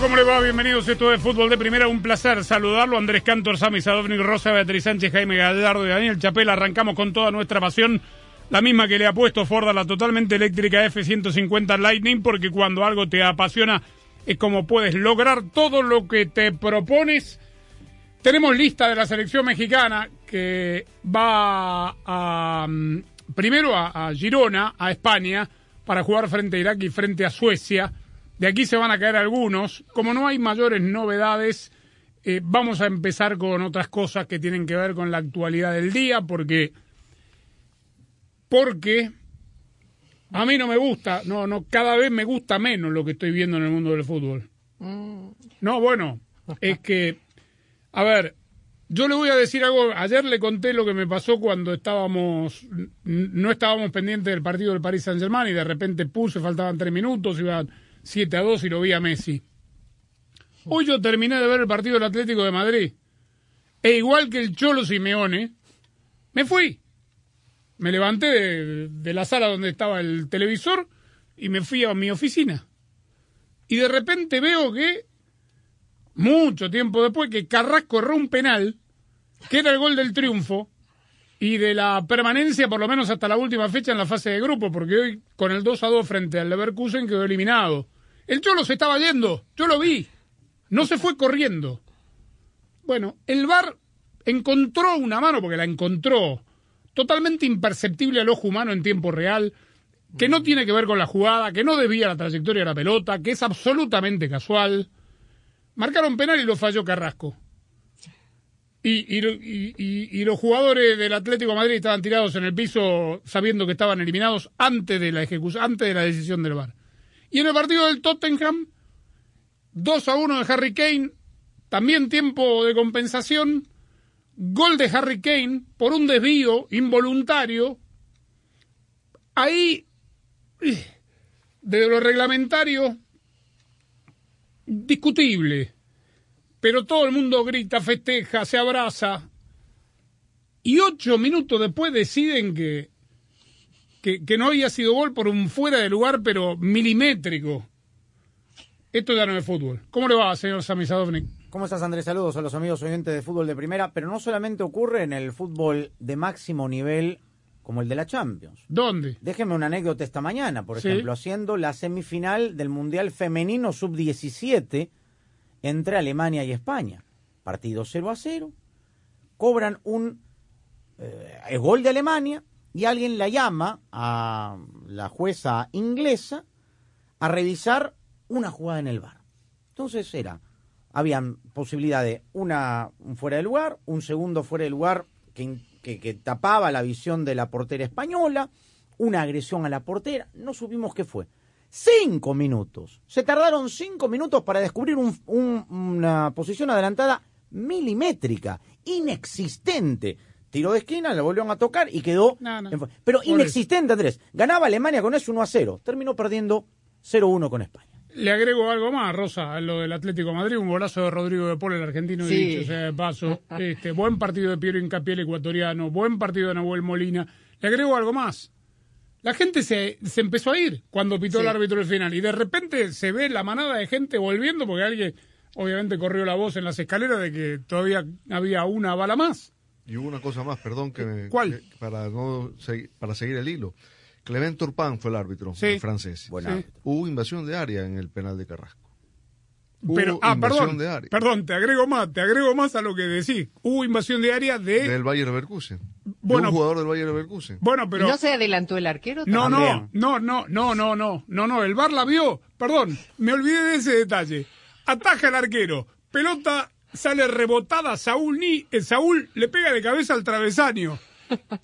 ¿Cómo le va? Bienvenidos, esto es Fútbol de Primera, un placer saludarlo. Andrés Cantor, Sammy Sadovnik, Rosa Beatriz Sánchez, Jaime Gallardo y Daniel Chapela. Arrancamos con toda nuestra pasión, la misma que le ha puesto Ford a la totalmente eléctrica F-150 Lightning, porque cuando algo te apasiona es como puedes lograr todo lo que te propones. Tenemos lista de la selección mexicana que va primero a Girona, a España, para jugar frente a Irak y frente a Suecia. De aquí se van a caer algunos. Como no hay mayores novedades, vamos a empezar con otras cosas que tienen que ver con la actualidad del día, porque a mí no me gusta, cada vez me gusta menos lo que estoy viendo en el mundo del fútbol. No, bueno, es que, a ver, yo le voy a decir algo. Ayer le conté lo que me pasó cuando no estábamos pendientes del partido del Paris Saint-Germain y de repente faltaban 3 minutos, 7-2 y lo vi a Messi. Hoy yo terminé de ver el partido del Atlético de Madrid e igual que el Cholo Simeone me fui, me levanté de la sala donde estaba el televisor y me fui a mi oficina, y de repente veo que mucho tiempo después que Carrasco erró un penal que era el gol del triunfo y de la permanencia, por lo menos hasta la última fecha en la fase de grupo, porque hoy con el 2-2 frente al Leverkusen quedó eliminado. El Cholo se estaba yendo, yo lo vi, no se fue corriendo. Bueno, el VAR encontró una mano, porque la encontró, totalmente imperceptible al ojo humano en tiempo real, que no tiene que ver con la jugada, que no desvía la trayectoria de la pelota, que es absolutamente casual. Marcaron penal y lo falló Carrasco. Y los jugadores del Atlético de Madrid estaban tirados en el piso sabiendo que estaban eliminados antes de la decisión del VAR. Y en el partido del Tottenham, 2-1 de Harry Kane, también tiempo de compensación, gol de Harry Kane por un desvío involuntario. Ahí, de lo reglamentario, discutible. Pero todo el mundo grita, festeja, se abraza. Y 8 minutos después deciden que no había sido gol por un fuera de lugar, pero milimétrico. Esto ya no es fútbol. ¿Cómo le va, señor Sammy Sadovnik? ¿Cómo estás, Andrés? Saludos a los amigos oyentes de Fútbol de Primera. Pero no solamente ocurre en el fútbol de máximo nivel como el de la Champions. ¿Dónde? Déjeme una anécdota esta mañana, por ejemplo, haciendo la semifinal del Mundial Femenino Sub-17, entre Alemania y España, partido 0-0, cobran un gol de Alemania y alguien la llama a la jueza inglesa a revisar una jugada en el VAR. Entonces habían posibilidad de un fuera de lugar, un segundo fuera de lugar que tapaba la visión de la portera española, una agresión a la portera, no supimos qué fue. 5 minutos. Se tardaron 5 minutos para descubrir una posición adelantada milimétrica, inexistente. Tiró de esquina, la volvieron a tocar y quedó... Pero inexistente, Andrés. Ganaba Alemania con eso 1-0. Terminó perdiendo 0-1 con España. Le agrego algo más, Rosa, a lo del Atlético de Madrid. Un golazo de Rodrigo de Paul, el argentino, dicho sea de paso. Buen partido de Piero Hincapié, el ecuatoriano. Buen partido de Nahuel Molina. Le agrego algo más. La gente se empezó a ir cuando pitó el árbitro el final. Y de repente se ve la manada de gente volviendo, porque alguien obviamente corrió la voz en las escaleras de que todavía había una bala más. Y hubo una cosa más, perdón, ¿cuál? Para seguir el hilo. Clement Turpin fue el árbitro, el francés. Hubo invasión de área en el penal de Carrasco. Pero, perdón, te agrego más a lo que decís. Hubo invasión de área del Bayer Leverkusen. Bueno, un jugador del Bayer Leverkusen. Bueno, pero ¿no se adelantó el arquero? No, el VAR la vio. Perdón, me olvidé de ese detalle. Ataja el arquero, pelota sale rebotada, Saúl le pega de cabeza al travesaño.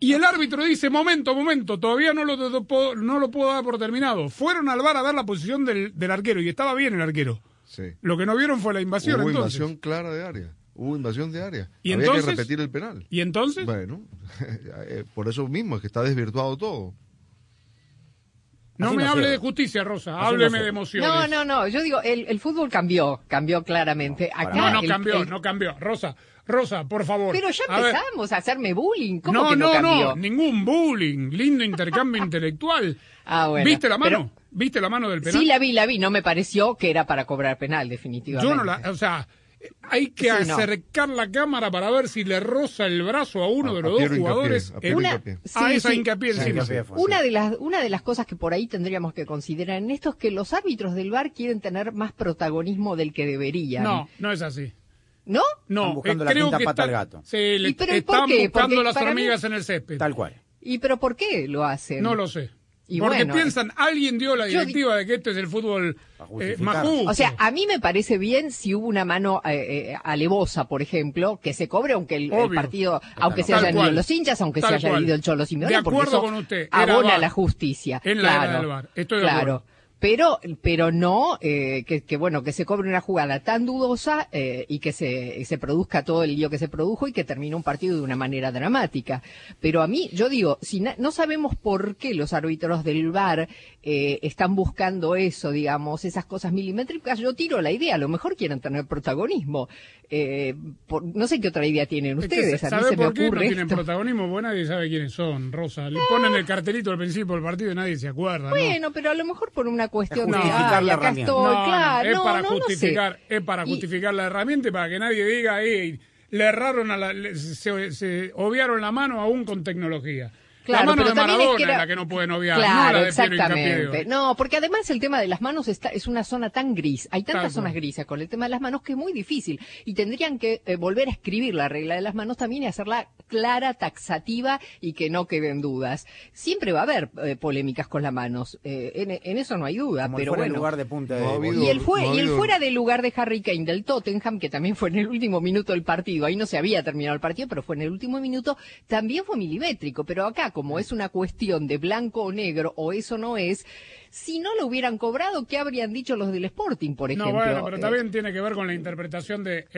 Y el árbitro dice, momento, todavía no lo puedo dar por terminado. Fueron al VAR a ver la posición del arquero, y estaba bien el arquero. Sí. Lo que no vieron fue la invasión. Hubo entonces invasión clara de área. Hubo invasión de área. ¿Y había entonces que repetir el penal? ¿Y entonces? Bueno, por eso mismo es que está desvirtuado todo. No me hable de justicia, Rosa, hábleme de emociones. No, yo digo, el fútbol cambió claramente. Acá no cambió. Rosa, por favor. Pero ya empezamos a hacerme bullying. ¿Cómo no, que no cambió? No, ningún bullying. Lindo intercambio intelectual. Ah, bueno. ¿Viste la mano? Pero ¿viste la mano del penal? Sí, la vi. No me pareció que era para cobrar penal, definitivamente. Yo no la... O sea, hay que acercar la cámara para ver si le roza el brazo a uno de los dos jugadores. Una de las cosas que por ahí tendríamos que considerar en esto es que los árbitros del VAR quieren tener más protagonismo del que deberían. No es así. ¿No? No, buscando la quinta pata al gato. Sí, están buscando las hormigas en el césped. Tal cual. ¿Y pero por qué lo hacen? No lo sé. Y porque bueno, piensan, alguien dio la directiva de que este es el fútbol más justo. O sea, a mí me parece bien si hubo una mano alevosa, por ejemplo, que se cobre aunque el partido, aunque se hayan ido los hinchas, aunque se haya ido el Cholo Simeone. De acuerdo con usted. Abona la justicia. En la era del VAR. Estoy de acuerdo. Pero no que se cobre una jugada tan dudosa y que se produzca todo el lío que se produjo y que termine un partido de una manera dramática. Pero a mí, yo digo, si no sabemos por qué los árbitros del VAR están buscando eso, digamos, esas cosas milimétricas, yo tiro la idea, a lo mejor quieren tener protagonismo. No sé qué otra idea tienen ustedes, a mí se me ocurre. ¿Sabe por qué no tienen protagonismo? Porque nadie sabe quiénes son, Rosa. Le ponen el cartelito al principio del partido y nadie se acuerda. Bueno, pero a lo mejor por una cuestión de es para justificar la herramienta, para que nadie diga le erraron se obviaron la mano aún con tecnología. Claro, la mano de Maradona es la que no pueden obviar. Claro, no exactamente. No, porque además el tema de las manos es una zona tan gris. Hay tantas zonas grises con el tema de las manos que es muy difícil. Y tendrían que volver a escribir la regla de las manos también y hacerla clara, taxativa y que no queden dudas. Siempre va a haber polémicas con las manos. En eso no hay duda. Como pero bueno. El lugar de punta de... Y el fuera del lugar de Harry Kane del Tottenham, que también fue en el último minuto del partido. Ahí no se había terminado el partido, pero fue en el último minuto. También fue milimétrico, pero acá, como es una cuestión de blanco o negro, o eso no es, si no lo hubieran cobrado, ¿qué habrían dicho los del Sporting, por ejemplo? No, bueno, pero también tiene que ver con la interpretación de...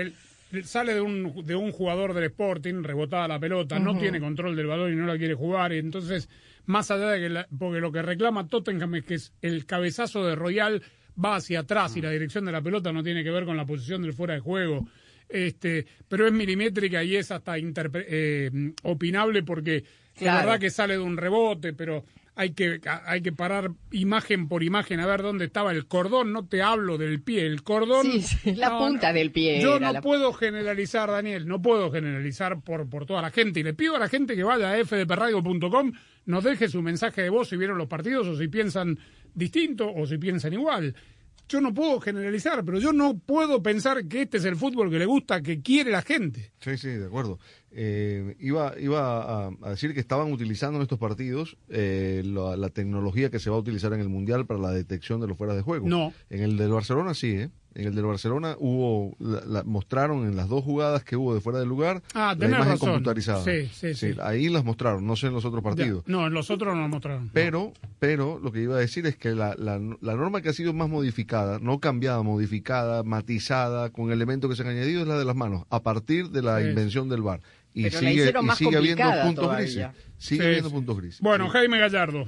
sale de un jugador del Sporting, rebotada la pelota, no tiene control del balón y no la quiere jugar, y entonces, más allá de que... porque lo que reclama Tottenham es que es el cabezazo de Royal va hacia atrás y la dirección de la pelota no tiene que ver con la posición del fuera de juego. Pero es milimétrica y es hasta opinable porque... Claro. La verdad que sale de un rebote, pero hay que parar imagen por imagen a ver dónde estaba el cordón. No te hablo del pie, el cordón... Sí, la punta del pie. Yo no puedo generalizar, Daniel, no puedo generalizar por toda la gente. Y le pido a la gente que vaya a fdpradio.com, nos deje su mensaje de voz si vieron los partidos o si piensan distinto o si piensan igual. Yo no puedo generalizar, pero yo no puedo pensar que este es el fútbol que le gusta, que quiere la gente. Sí, de acuerdo. Iba a decir que estaban utilizando en estos partidos la tecnología que se va a utilizar en el Mundial para la detección de los fueras de juego. No. En el del Barcelona sí, en el del Barcelona hubo, mostraron en las dos jugadas que hubo de fuera de lugar la imagen computarizada. Sí. Ahí las mostraron, no sé en los otros partidos. Ya, no, en los otros no las mostraron. Pero lo que iba a decir es que la norma que ha sido más modificada, no cambiada, modificada, matizada, con elementos que se han añadido, es la de las manos, a partir de la invención del VAR. Y sigue habiendo puntos todavía. Grises. Sigue habiendo puntos grises. Bueno, sí. Jaime Gallardo.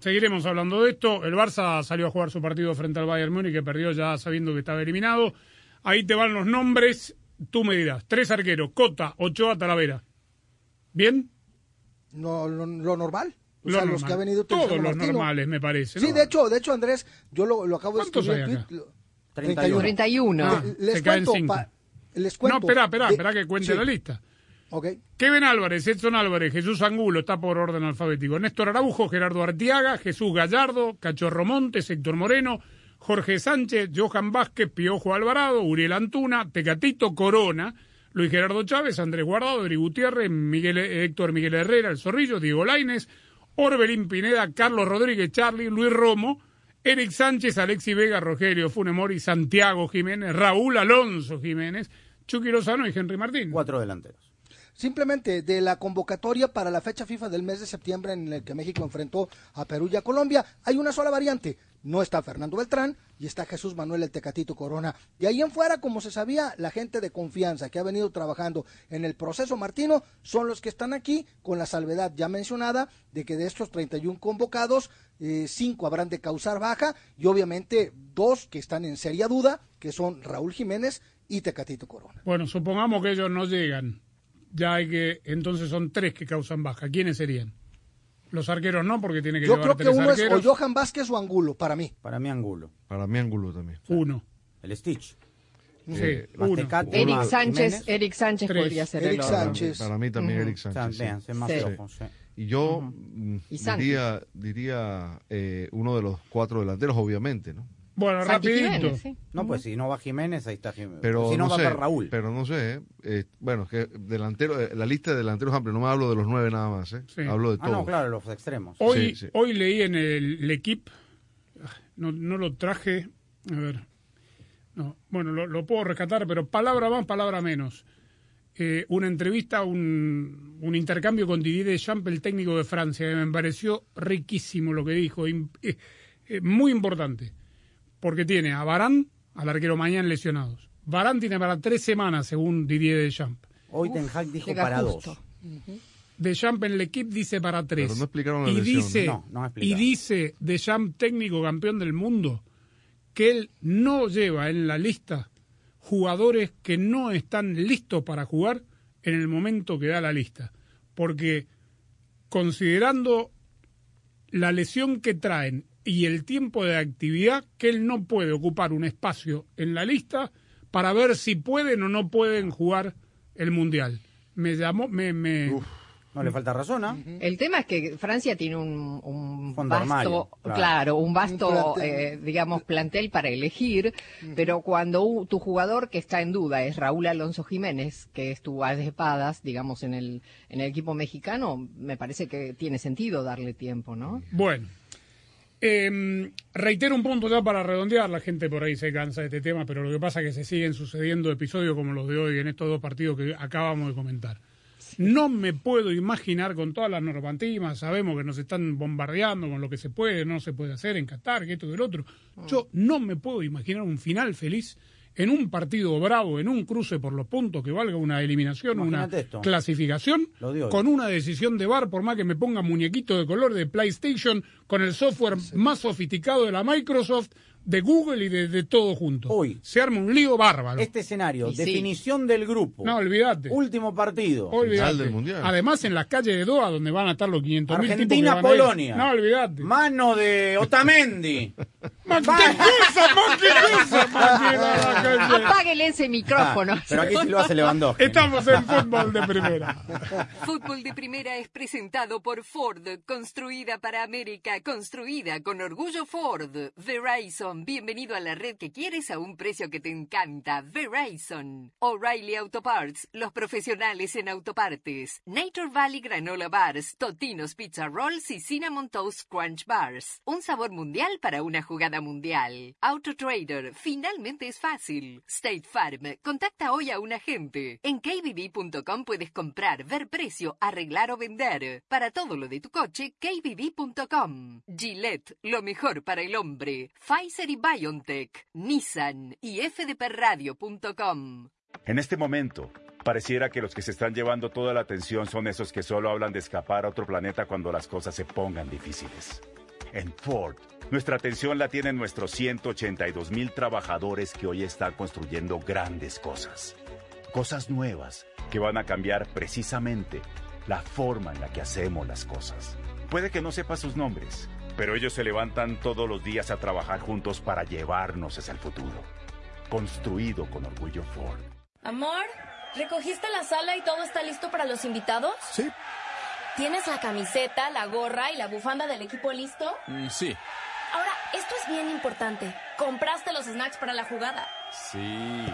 Seguiremos hablando de esto. El Barça salió a jugar su partido frente al Bayern Múnich, que perdió ya sabiendo que estaba eliminado. Ahí te van los nombres. Tú me dirás. 3 arqueros. Cota, Ochoa, Talavera. ¿Bien? No, lo normal. O sea, los que ha venido todos los normales, me parece. Sí, ¿no? De hecho, Andrés, yo lo acabo de escribir. ¿Cuántos hay acá? 31. Les cuento. Les cuento. No, espera que cuente la lista. Okay. Kevin Álvarez, Edson Álvarez, Jesús Angulo, está por orden alfabético. Néstor Araujo, Gerardo Artiaga, Jesús Gallardo, Cachorro Montes, Héctor Moreno, Jorge Sánchez, Johan Vázquez, Piojo Alvarado, Uriel Antuna, Tecatito Corona, Luis Gerardo Chávez, Andrés Guardado, Adri Gutiérrez, Héctor Miguel Herrera, El Zorrillo, Diego Lainez, Orbelín Pineda, Carlos Rodríguez, Charly, Luis Romo, Eric Sánchez, Alexis Vega, Rogelio Funes Mori, Santiago Jiménez, Raúl Alonso Jiménez, Chucky Lozano y Henry Martín. 4 delanteros. Simplemente de la convocatoria para la fecha FIFA del mes de septiembre en el que México enfrentó a Perú y a Colombia, hay una sola variante. No está Fernando Beltrán y está Jesús Manuel el Tecatito Corona. De ahí en fuera, como se sabía, la gente de confianza que ha venido trabajando en el proceso Martino son los que están aquí, con la salvedad ya mencionada de que de estos 31 convocados, 5 habrán de causar baja y obviamente 2 que están en seria duda, que son Raúl Jiménez y Tecatito Corona. Bueno, supongamos que ellos no llegan. Ya hay que, entonces son 3 que causan baja. ¿Quiénes serían? Los arqueros no, porque tiene que llevar 3 arqueros. Yo creo que uno es o Johan Vázquez o Angulo, para mí. Para mí Angulo. Para mí Angulo también. Uno. El Stitch. Sí, uno. Eric Sánchez podría ser. Eric Sánchez. Para mí también Eric Sánchez. Sí. Más sí. Loco, sí. Y yo y diría uno de los 4 delanteros, obviamente, ¿no? Bueno, rapidito. Jiménez, ¿sí? No, pues si no va Jiménez, ahí está Jiménez. Pero si no, no va Raúl. Pero no sé, bueno, es que delantero, la lista de delanteros amplia, no me hablo de los 9 nada más, sí. Hablo de todos. Ah, no, claro, los extremos. Hoy leí en el equipo, no lo traje, a ver, no, bueno, lo puedo rescatar, pero palabra más, palabra menos. Una entrevista, un intercambio con Didier Deschamps, el técnico de Francia, me pareció riquísimo lo que dijo, muy importante. Porque tiene a Varane, al arquero mañana lesionados. Varane tiene para 3 semanas, según Didier Deschamps. Hoy Ten Hag dijo para 2. Uh-huh. Deschamps en el equipo dice para 3. Pero no explicaron la lesión. Dice Deschamps, técnico campeón del mundo, que él no lleva en la lista jugadores que no están listos para jugar en el momento que da la lista. Porque considerando la lesión que traen y el tiempo de actividad, que él no puede ocupar un espacio en la lista para ver si pueden o no pueden jugar el Mundial. No le falta razón, ¿ah? ¿Eh? El tema es que Francia tiene un vasto armario, plantel para elegir, pero cuando tu jugador que está en duda es Raúl Alonso Jiménez, que es tu as de espadas, digamos, en el equipo mexicano, me parece que tiene sentido darle tiempo, ¿no? Bueno. Reitero un punto ya para redondear, la gente por ahí se cansa de este tema, pero lo que pasa es que se siguen sucediendo episodios como los de hoy en estos 2 partidos que acabamos de comentar. Sí. No me puedo imaginar con todas las normativas, sabemos que nos están bombardeando con lo que se puede, no se puede hacer en Qatar, que esto y el otro. Yo no me puedo imaginar un final feliz en un partido bravo, en un cruce por los puntos que valga una eliminación, imagínate una clasificación, con una decisión de VAR, por más que me ponga muñequito de color de PlayStation, con el software más sofisticado de la Microsoft, de Google y de todo junto. Hoy se arma un lío bárbaro. Este escenario, definición del grupo. No, olvídate. Último partido. Final del Mundial. Además en las calles de Doha, donde van a estar los 500.000 tipos que van a ir. Argentina-Polonia. No, olvídate. Mano de Otamendi. ¡Qué cosa! Apáguele ese micrófono. Pero aquí sí lo hace Lewandowski. Estamos en Fútbol de Primera. Fútbol de Primera es presentado por Ford. Construida para América. Construida con orgullo Ford. Verizon. Bienvenido a la red que quieres a un precio que te encanta. Verizon. O'Reilly Auto Parts. Los profesionales en autopartes. Nature Valley Granola Bars. Totino's Pizza Rolls y Cinnamon Toast Crunch Bars. Un sabor mundial para una jugada mundial. Auto Trader. Finalmente es fácil. State Farm. Contacta hoy a un agente. En kbb.com puedes comprar, ver precio, arreglar o vender. Para todo lo de tu coche, kbb.com. Gillette. Lo mejor para el hombre. Pfizer y BioNTech, Nissan y fdpradio.com. En este momento, pareciera que los que se están llevando toda la atención son esos que solo hablan de escapar a otro planeta cuando las cosas se pongan difíciles. En Ford, nuestra atención la tienen nuestros 182,000 trabajadores que hoy están construyendo grandes cosas. Cosas nuevas que van a cambiar precisamente la forma en la que hacemos las cosas. Puede que no sepa sus nombres, pero ellos se levantan todos los días a trabajar juntos para llevarnos hacia el futuro. Construido con orgullo Ford. Amor, ¿recogiste la sala y todo está listo para los invitados? Sí. ¿Tienes la camiseta, la gorra y la bufanda del equipo listo? Sí. Ahora, esto es bien importante. Compraste los snacks para la jugada. Sí.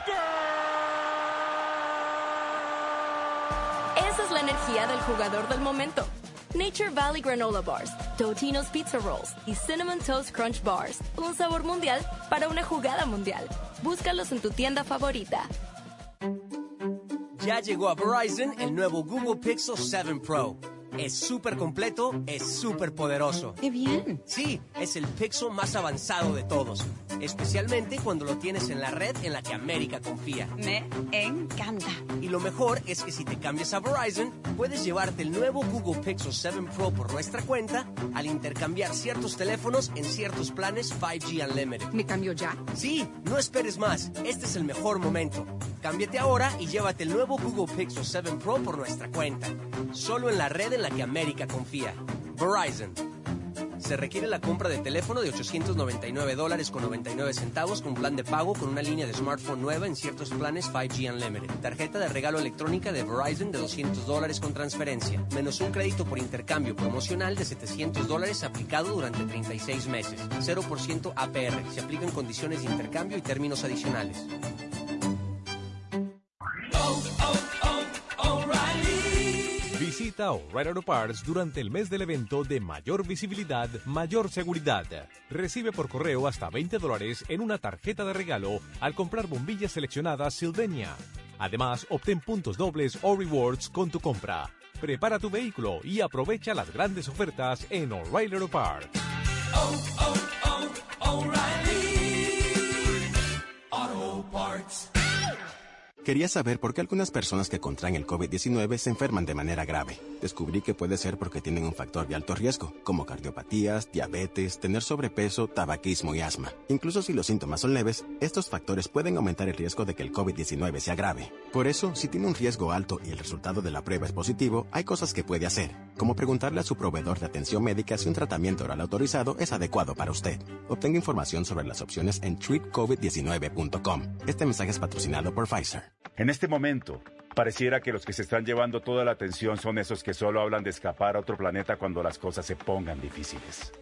Esa es la energía del jugador del momento. Nature Valley Granola Bars, Totino's Pizza Rolls y Cinnamon Toast Crunch Bars. Un sabor mundial para una jugada mundial. Búscalos en tu tienda favorita. Ya llegó a Verizon el nuevo Google Pixel 7 Pro. Es súper completo, es súper poderoso. ¡Qué bien! Sí, es el Pixel más avanzado de todos. Especialmente cuando lo tienes en la red en la que América confía. Me encanta. Y lo mejor es que si te cambias a Verizon, puedes llevarte el nuevo Google Pixel 7 Pro por nuestra cuenta al intercambiar ciertos teléfonos en ciertos planes 5G Unlimited. ¿Me cambio ya? Sí, no esperes más. Este es el mejor momento. Cámbiate ahora y llévate el nuevo Google Pixel 7 Pro por nuestra cuenta. Solo en la red en la que América confía. Verizon. Se requiere la compra de teléfono de $899.99 con plan de pago con una línea de smartphone nueva en ciertos planes 5G Unlimited. Tarjeta de regalo electrónica de Verizon de $200 con transferencia, menos un crédito por intercambio promocional de $700 aplicado durante 36 meses. 0% APR. Se aplican condiciones de intercambio y términos adicionales. Visita O'Reilly Auto Parts durante el mes del evento de mayor visibilidad, mayor seguridad. Recibe por correo hasta $20 en una tarjeta de regalo al comprar bombillas seleccionadas Sylvania. Además, obtén puntos dobles o rewards con tu compra. Prepara tu vehículo y aprovecha las grandes ofertas en O'Reilly Auto Parts. Oh, oh, oh, O'Reilly Auto Parts. Quería saber por qué algunas personas que contraen el COVID-19 se enferman de manera grave. Descubrí que puede ser porque tienen un factor de alto riesgo, como cardiopatías, diabetes, tener sobrepeso, tabaquismo y asma. Incluso si los síntomas son leves, estos factores pueden aumentar el riesgo de que el COVID-19 sea grave. Por eso, si tiene un riesgo alto y el resultado de la prueba es positivo, hay cosas que puede hacer, como preguntarle a su proveedor de atención médica si un tratamiento oral autorizado es adecuado para usted. Obtenga información sobre las opciones en treatcovid19.com. Este mensaje es patrocinado por Pfizer. En este momento, pareciera que los que se están llevando toda la atención son esos que solo hablan de escapar a otro planeta cuando las cosas se pongan difíciles.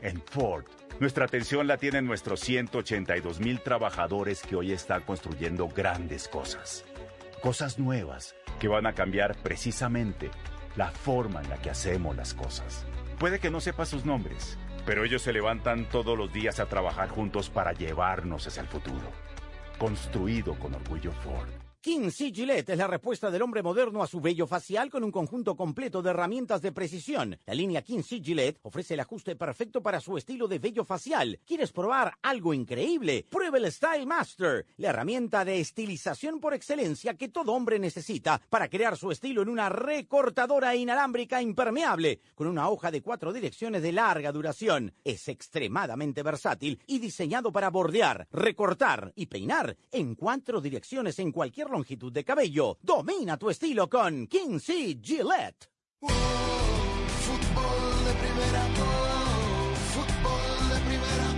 En Ford, nuestra atención la tienen nuestros 182,000 trabajadores que hoy están construyendo grandes cosas. Cosas nuevas que van a cambiar precisamente la forma en la que hacemos las cosas. Puede que no sepa sus nombres, pero ellos se levantan todos los días a trabajar juntos para llevarnos hacia el futuro. Construido con orgullo Ford. King C. Gillette es la respuesta del hombre moderno a su vello facial con un conjunto completo de herramientas de precisión. La línea King C. Gillette ofrece el ajuste perfecto para su estilo de vello facial. ¿Quieres probar algo increíble? Prueba el Style Master, la herramienta de estilización por excelencia que todo hombre necesita para crear su estilo en una recortadora inalámbrica impermeable con una hoja de 4 direcciones de larga duración. Es extremadamente versátil y diseñado para bordear, recortar y peinar en 4 direcciones en cualquier longitud de cabello. Domina tu estilo con King C. Gillette. Fútbol de primera, fútbol de primera.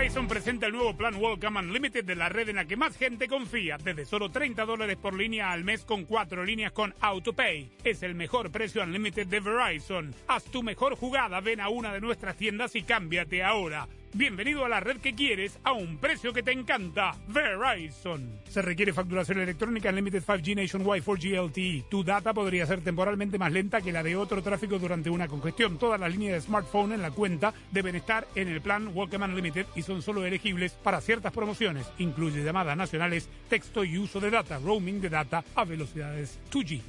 Verizon presenta el nuevo plan Welcome Unlimited de la red en la que más gente confía. Desde solo $30 por línea al mes con 4 líneas con AutoPay. Es el mejor precio Unlimited de Verizon. Haz tu mejor jugada, ven a una de nuestras tiendas y cámbiate ahora. Bienvenido a la red que quieres a un precio que te encanta. Verizon. Se requiere facturación electrónica en Limited 5G Nationwide 4G LTE. Tu data podría ser temporalmente más lenta que la de otro tráfico durante una congestión. Todas las líneas de smartphone en la cuenta deben estar en el plan Welcome Unlimited y son solo elegibles para ciertas promociones. Incluye llamadas nacionales, texto y uso de data, roaming de data a velocidades 2G.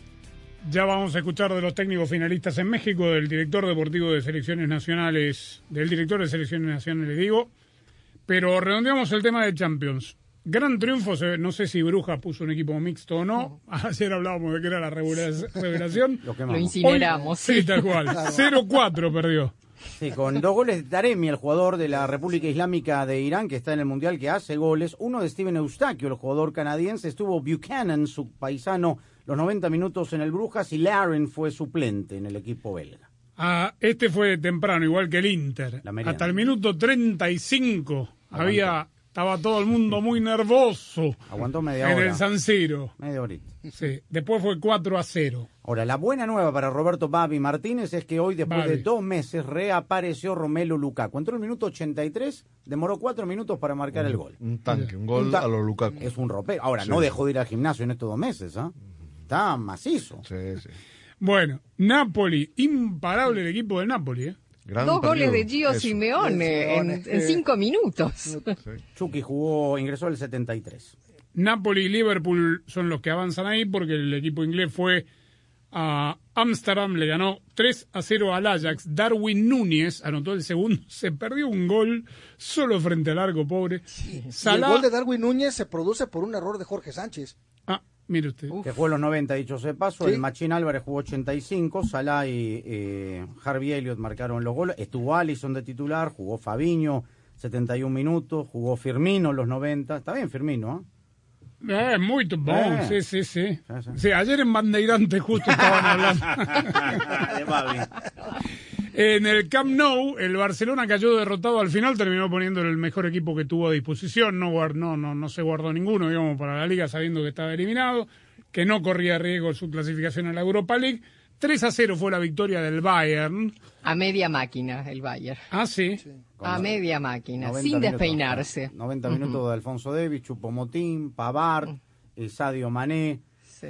Ya vamos a escuchar de los técnicos finalistas en México, del director deportivo de selecciones nacionales, digo, pero redondeamos el tema de Champions. Gran triunfo, no sé si Brujas puso un equipo mixto o no. Ayer hablábamos de que era la revelación. Lo incineramos. Hoy, sí, tal cual. 0-4 perdió. Sí, con 2 goles de Taremi, el jugador de la República Islámica de Irán, que está en el Mundial, que hace goles. Uno de Steven Eustaquio, el jugador canadiense. Estuvo Buchanan, su paisano, los 90 minutos en el Brujas, y Laren fue suplente en el equipo belga. Ah, este fue temprano, igual que el Inter. Hasta el minuto 35 había Estaba todo el mundo muy nervioso. Aguantó media hora. En el San Siro. Media horita. Sí. Después fue 4-0. Ahora, la buena nueva para Roberto Babi Martínez es que hoy, después de 2 meses, reapareció Romelu Lukaku. Entró en el minuto 83, demoró 4 minutos para marcar el gol. Un tanque, un gol a los Lukaku. Es un ropero. Ahora, sí. No dejó de ir al gimnasio en estos 2 meses, ¿ah? Está macizo. Sí, sí. Bueno, Napoli, imparable el equipo del Napoli, ¿eh? Gran 2 goles de Gio Simeone en 5 minutos. Sí. Chucky jugó, ingresó el 73. Napoli y Liverpool son los que avanzan ahí porque el equipo inglés fue a Ámsterdam, le ganó 3-0 al Ajax. Darwin Núñez anotó el segundo, se perdió un gol solo frente al largo, pobre. Sí. Salah... El gol de Darwin Núñez se produce por un error de Jorge Sánchez. Ah, mire usted. Que fue los 90, dicho sea de paso. ¿Sí? El Machín Álvarez jugó 85, Salah y Harvey Elliott marcaron los goles. Estuvo Alisson de titular, jugó Fabinho 71 minutos, jugó Firmino los 90. Está bien Firmino, ¿eh? Muy topón, sí. Sí, ayer en Bandeirantes justo estaban hablando. En el Camp Nou, el Barcelona cayó derrotado al final, terminó poniendo el mejor equipo que tuvo a disposición, no se guardó ninguno, digamos, para la Liga, sabiendo que estaba eliminado, que no corría riesgo su clasificación a la Europa League. 3-0 fue la victoria del Bayern. A media máquina, el Bayern. Ah, sí. Sí. A media máquina, sin despeinarse. 90 minutos de Alfonso Davies, Choupo-Moting, Pavard, Sadio Mané. Sí.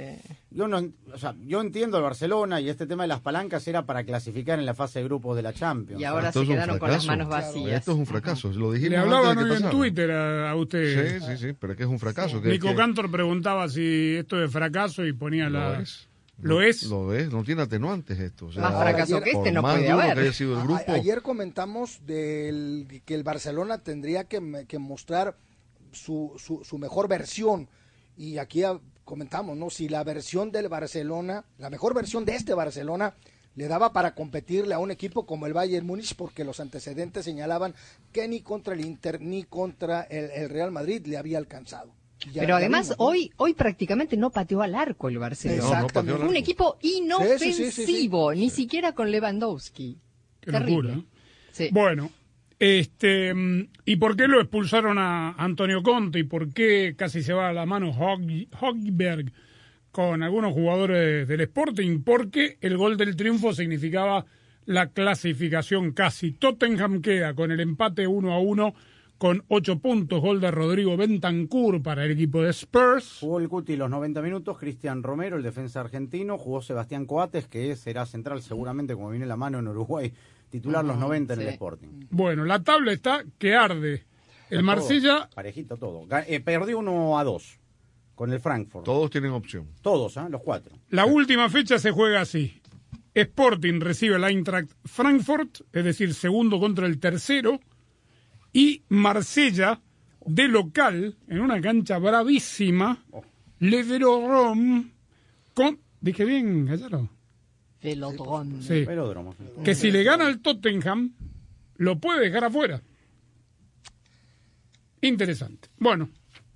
Yo entiendo al Barcelona y este tema de las palancas era para clasificar en la fase de grupos de la Champions. Y ahora se quedaron con las manos vacías. Esto es un fracaso. Lo dijimos. Le hablaban hoy en Twitter a usted. Sí, pero es que es un fracaso. Sí. Nico Cantor preguntaba si esto es fracaso y ponía la... Lo es, no tiene atenuantes esto. O sea, más fracaso que este no puede haber. Ayer comentamos que el Barcelona tendría que mostrar su mejor versión y aquí comentamos, ¿no? Si la versión del Barcelona, la mejor versión de este Barcelona le daba para competirle a un equipo como el Bayern Múnich, porque los antecedentes señalaban que ni contra el Inter ni contra el Real Madrid le había alcanzado. Pero además hoy prácticamente no pateó al arco el Barcelona. Exactamente. No, un equipo inofensivo, ni siquiera con Lewandowski. Qué locura. Sí. Bueno, ¿y por qué lo expulsaron a Antonio Conte? ¿Y por qué casi se va a la mano Højbjerg con algunos jugadores del Sporting? Porque el gol del triunfo significaba la clasificación casi. Tottenham queda con el empate 1-1. Con 8 puntos, gol de Rodrigo Bentancur para el equipo de Spurs. Jugó el Cuti los 90 minutos, Cristian Romero, el defensa argentino, jugó Sebastián Coates, que será central seguramente, como viene la mano en Uruguay, titular los 90 en el Sporting. Bueno, la tabla está que arde. El Marsella... Todo, parejito todo. Perdió 1-2 con el Frankfurt. Todos tienen opción. Todos, los 4. La última fecha se juega así. Sporting recibe al Eintracht Frankfurt, es decir, segundo contra el tercero. Y Marsella, de local, en una cancha bravísima, Velodrome, ¿dije bien, Gallardo? Velodrome. Sí. Que si le gana al Tottenham, lo puede dejar afuera. Interesante. Bueno,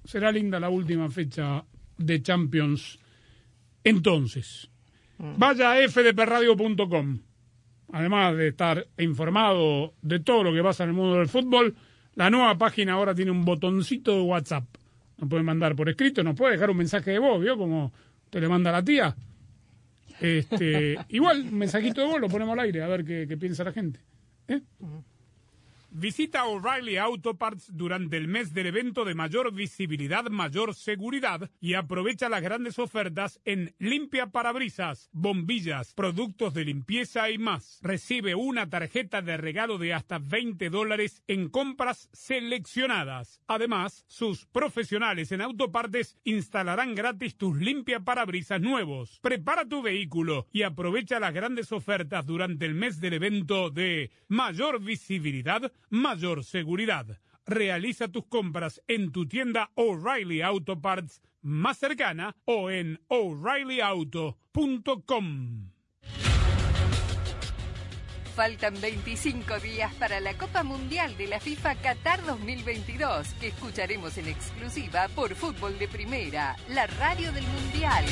será linda la última fecha de Champions. Entonces, vaya a fdpradio.com. Además de estar informado de todo lo que pasa en el mundo del fútbol, la nueva página ahora tiene un botoncito de WhatsApp. Nos pueden mandar por escrito, nos puede dejar un mensaje de voz, ¿vio? Como te le manda la tía. Igual, un mensajito de voz lo ponemos al aire, a ver qué piensa la gente. Visita O'Reilly Auto Parts durante el mes del evento de mayor visibilidad, mayor seguridad y aprovecha las grandes ofertas en limpia parabrisas, bombillas, productos de limpieza y más. Recibe una tarjeta de regalo de hasta $20 en compras seleccionadas. Además, sus profesionales en autopartes instalarán gratis tus limpia parabrisas nuevos. Prepara tu vehículo y aprovecha las grandes ofertas durante el mes del evento de mayor visibilidad, mayor seguridad. Realiza tus compras en tu tienda O'Reilly Auto Parts más cercana o en O'ReillyAuto.com. Faltan 25 días para la Copa Mundial de la FIFA Qatar 2022, que escucharemos en exclusiva por Fútbol de Primera, la radio del Mundial.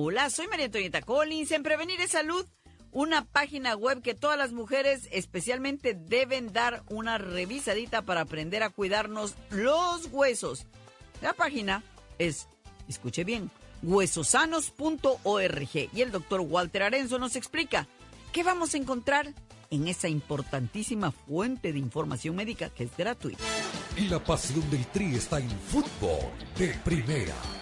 Hola, soy María Antonieta Collins en Prevenir es Salud. una página web que todas las mujeres especialmente deben dar una revisadita para aprender a cuidarnos los huesos. La página es, escuche bien, huesosanos.org. Y el doctor Walter Arenzo nos explica qué vamos a encontrar en esa importantísima fuente de información médica que es gratuita. Y la pasión del Tri está en fútbol de primera.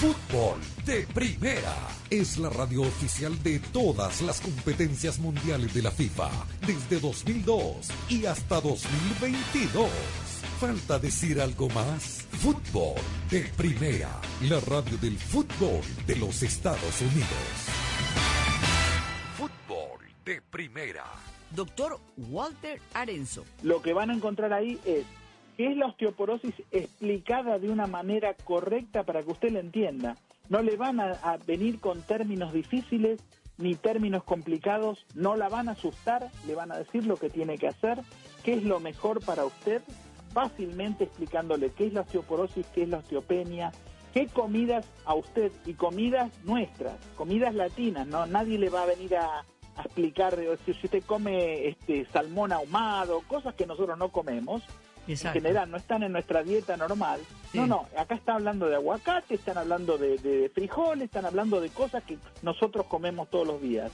Fútbol de primera es la radio oficial de todas las competencias mundiales de la FIFA desde 2002 y hasta 2022. ¿Falta decir algo más? Fútbol de primera, la radio del fútbol de los Estados Unidos. Fútbol de primera. Doctor Walter Arenzo. Lo que van a encontrar ahí es que es la osteoporosis explicada de una manera correcta para que usted la entienda. No le van a venir con términos difíciles ni términos complicados, no la van a asustar, le van a decir lo que tiene que hacer, qué es lo mejor para usted, fácilmente explicándole qué es la osteoporosis, qué es la osteopenia, qué comidas a usted y comidas nuestras, comidas latinas, ¿no? Nadie le va a venir a explicar, si usted come salmón ahumado, cosas que nosotros no comemos. Exacto. En general, no están en nuestra dieta normal. Sí. No, acá están hablando de aguacate, están hablando de frijoles, están hablando de cosas que nosotros comemos todos los días.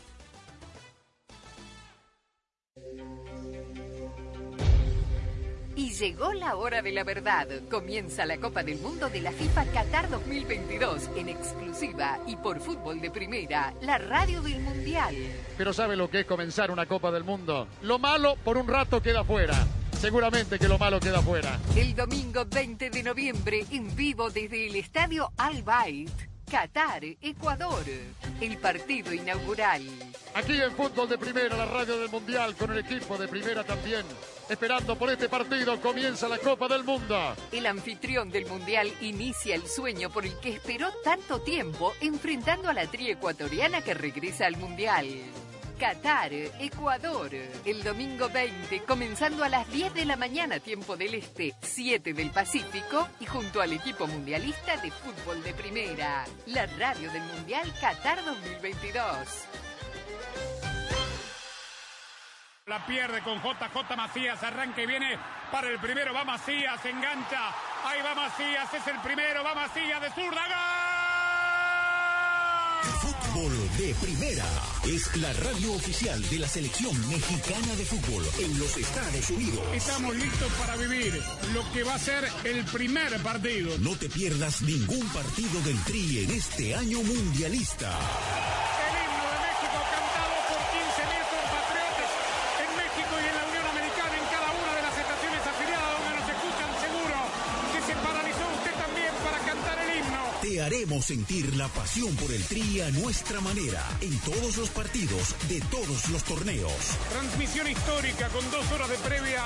Y llegó la hora de la verdad. Comienza la Copa del Mundo de la FIFA Qatar 2022 en exclusiva y por Fútbol de Primera, la radio del Mundial. Pero ¿sabe lo que es comenzar una Copa del Mundo? Lo malo por un rato queda fuera. Seguramente que lo malo queda fuera. El domingo 20 de noviembre, en vivo desde el Estadio Al Bayt, Qatar, Ecuador. El partido inaugural. Aquí en Fútbol de Primera, la radio del Mundial, con el equipo de Primera también. Esperando por este partido, comienza la Copa del Mundo. El anfitrión del Mundial inicia el sueño por el que esperó tanto tiempo, enfrentando a la tri ecuatoriana que regresa al Mundial. Qatar, Ecuador, el domingo 20, comenzando a las 10 de la mañana, tiempo del Este, 7 del Pacífico, y junto al equipo mundialista de Fútbol de Primera, la radio del Mundial Qatar 2022. La pierde con JJ Macías, arranca y viene para el primero, va Macías, engancha, ahí va Macías, es el primero, va Macías de zurda, ¡gol! Fútbol de Primera es la radio oficial de la Selección Mexicana de Fútbol en los Estados Unidos. Estamos listos para vivir lo que va a ser el primer partido. No te pierdas ningún partido del Tri en este año mundialista. El himno de México cantado por 15.000 compatriotas en México y en la Unión Americana, en cada una de las estaciones afiliadas donde nos escuchan, seguro que se paralizó usted también para cantar el himno. Te haremos sentir la pasión por el Tri a nuestra manera, en todos los partidos de todos los torneos. Transmisión histórica con 2 horas de previa,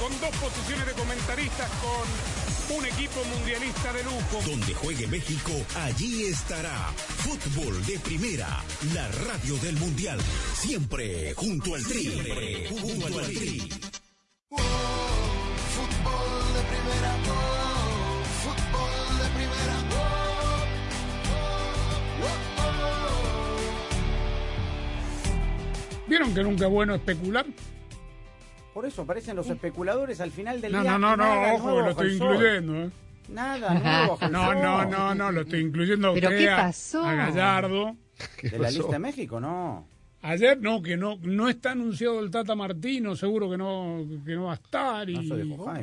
con 2 posiciones de comentaristas, con un equipo mundialista de lujo. Donde juegue México, allí estará. Fútbol de Primera, la radio del Mundial. Siempre junto al Tri. Siempre junto al Tri. Oh, fútbol de Primera, oh, fútbol de Primera. ¿Vieron que nunca es bueno especular? Por eso aparecen los especuladores al final del día. No, ojo, que lo estoy incluyendo. Nada nuevo. No, lo estoy incluyendo a usted. ¿Pero qué pasó? A Gallardo. ¿De la lista de México? No. Ayer no está anunciado el Tata Martino, seguro que no va a estar. Y...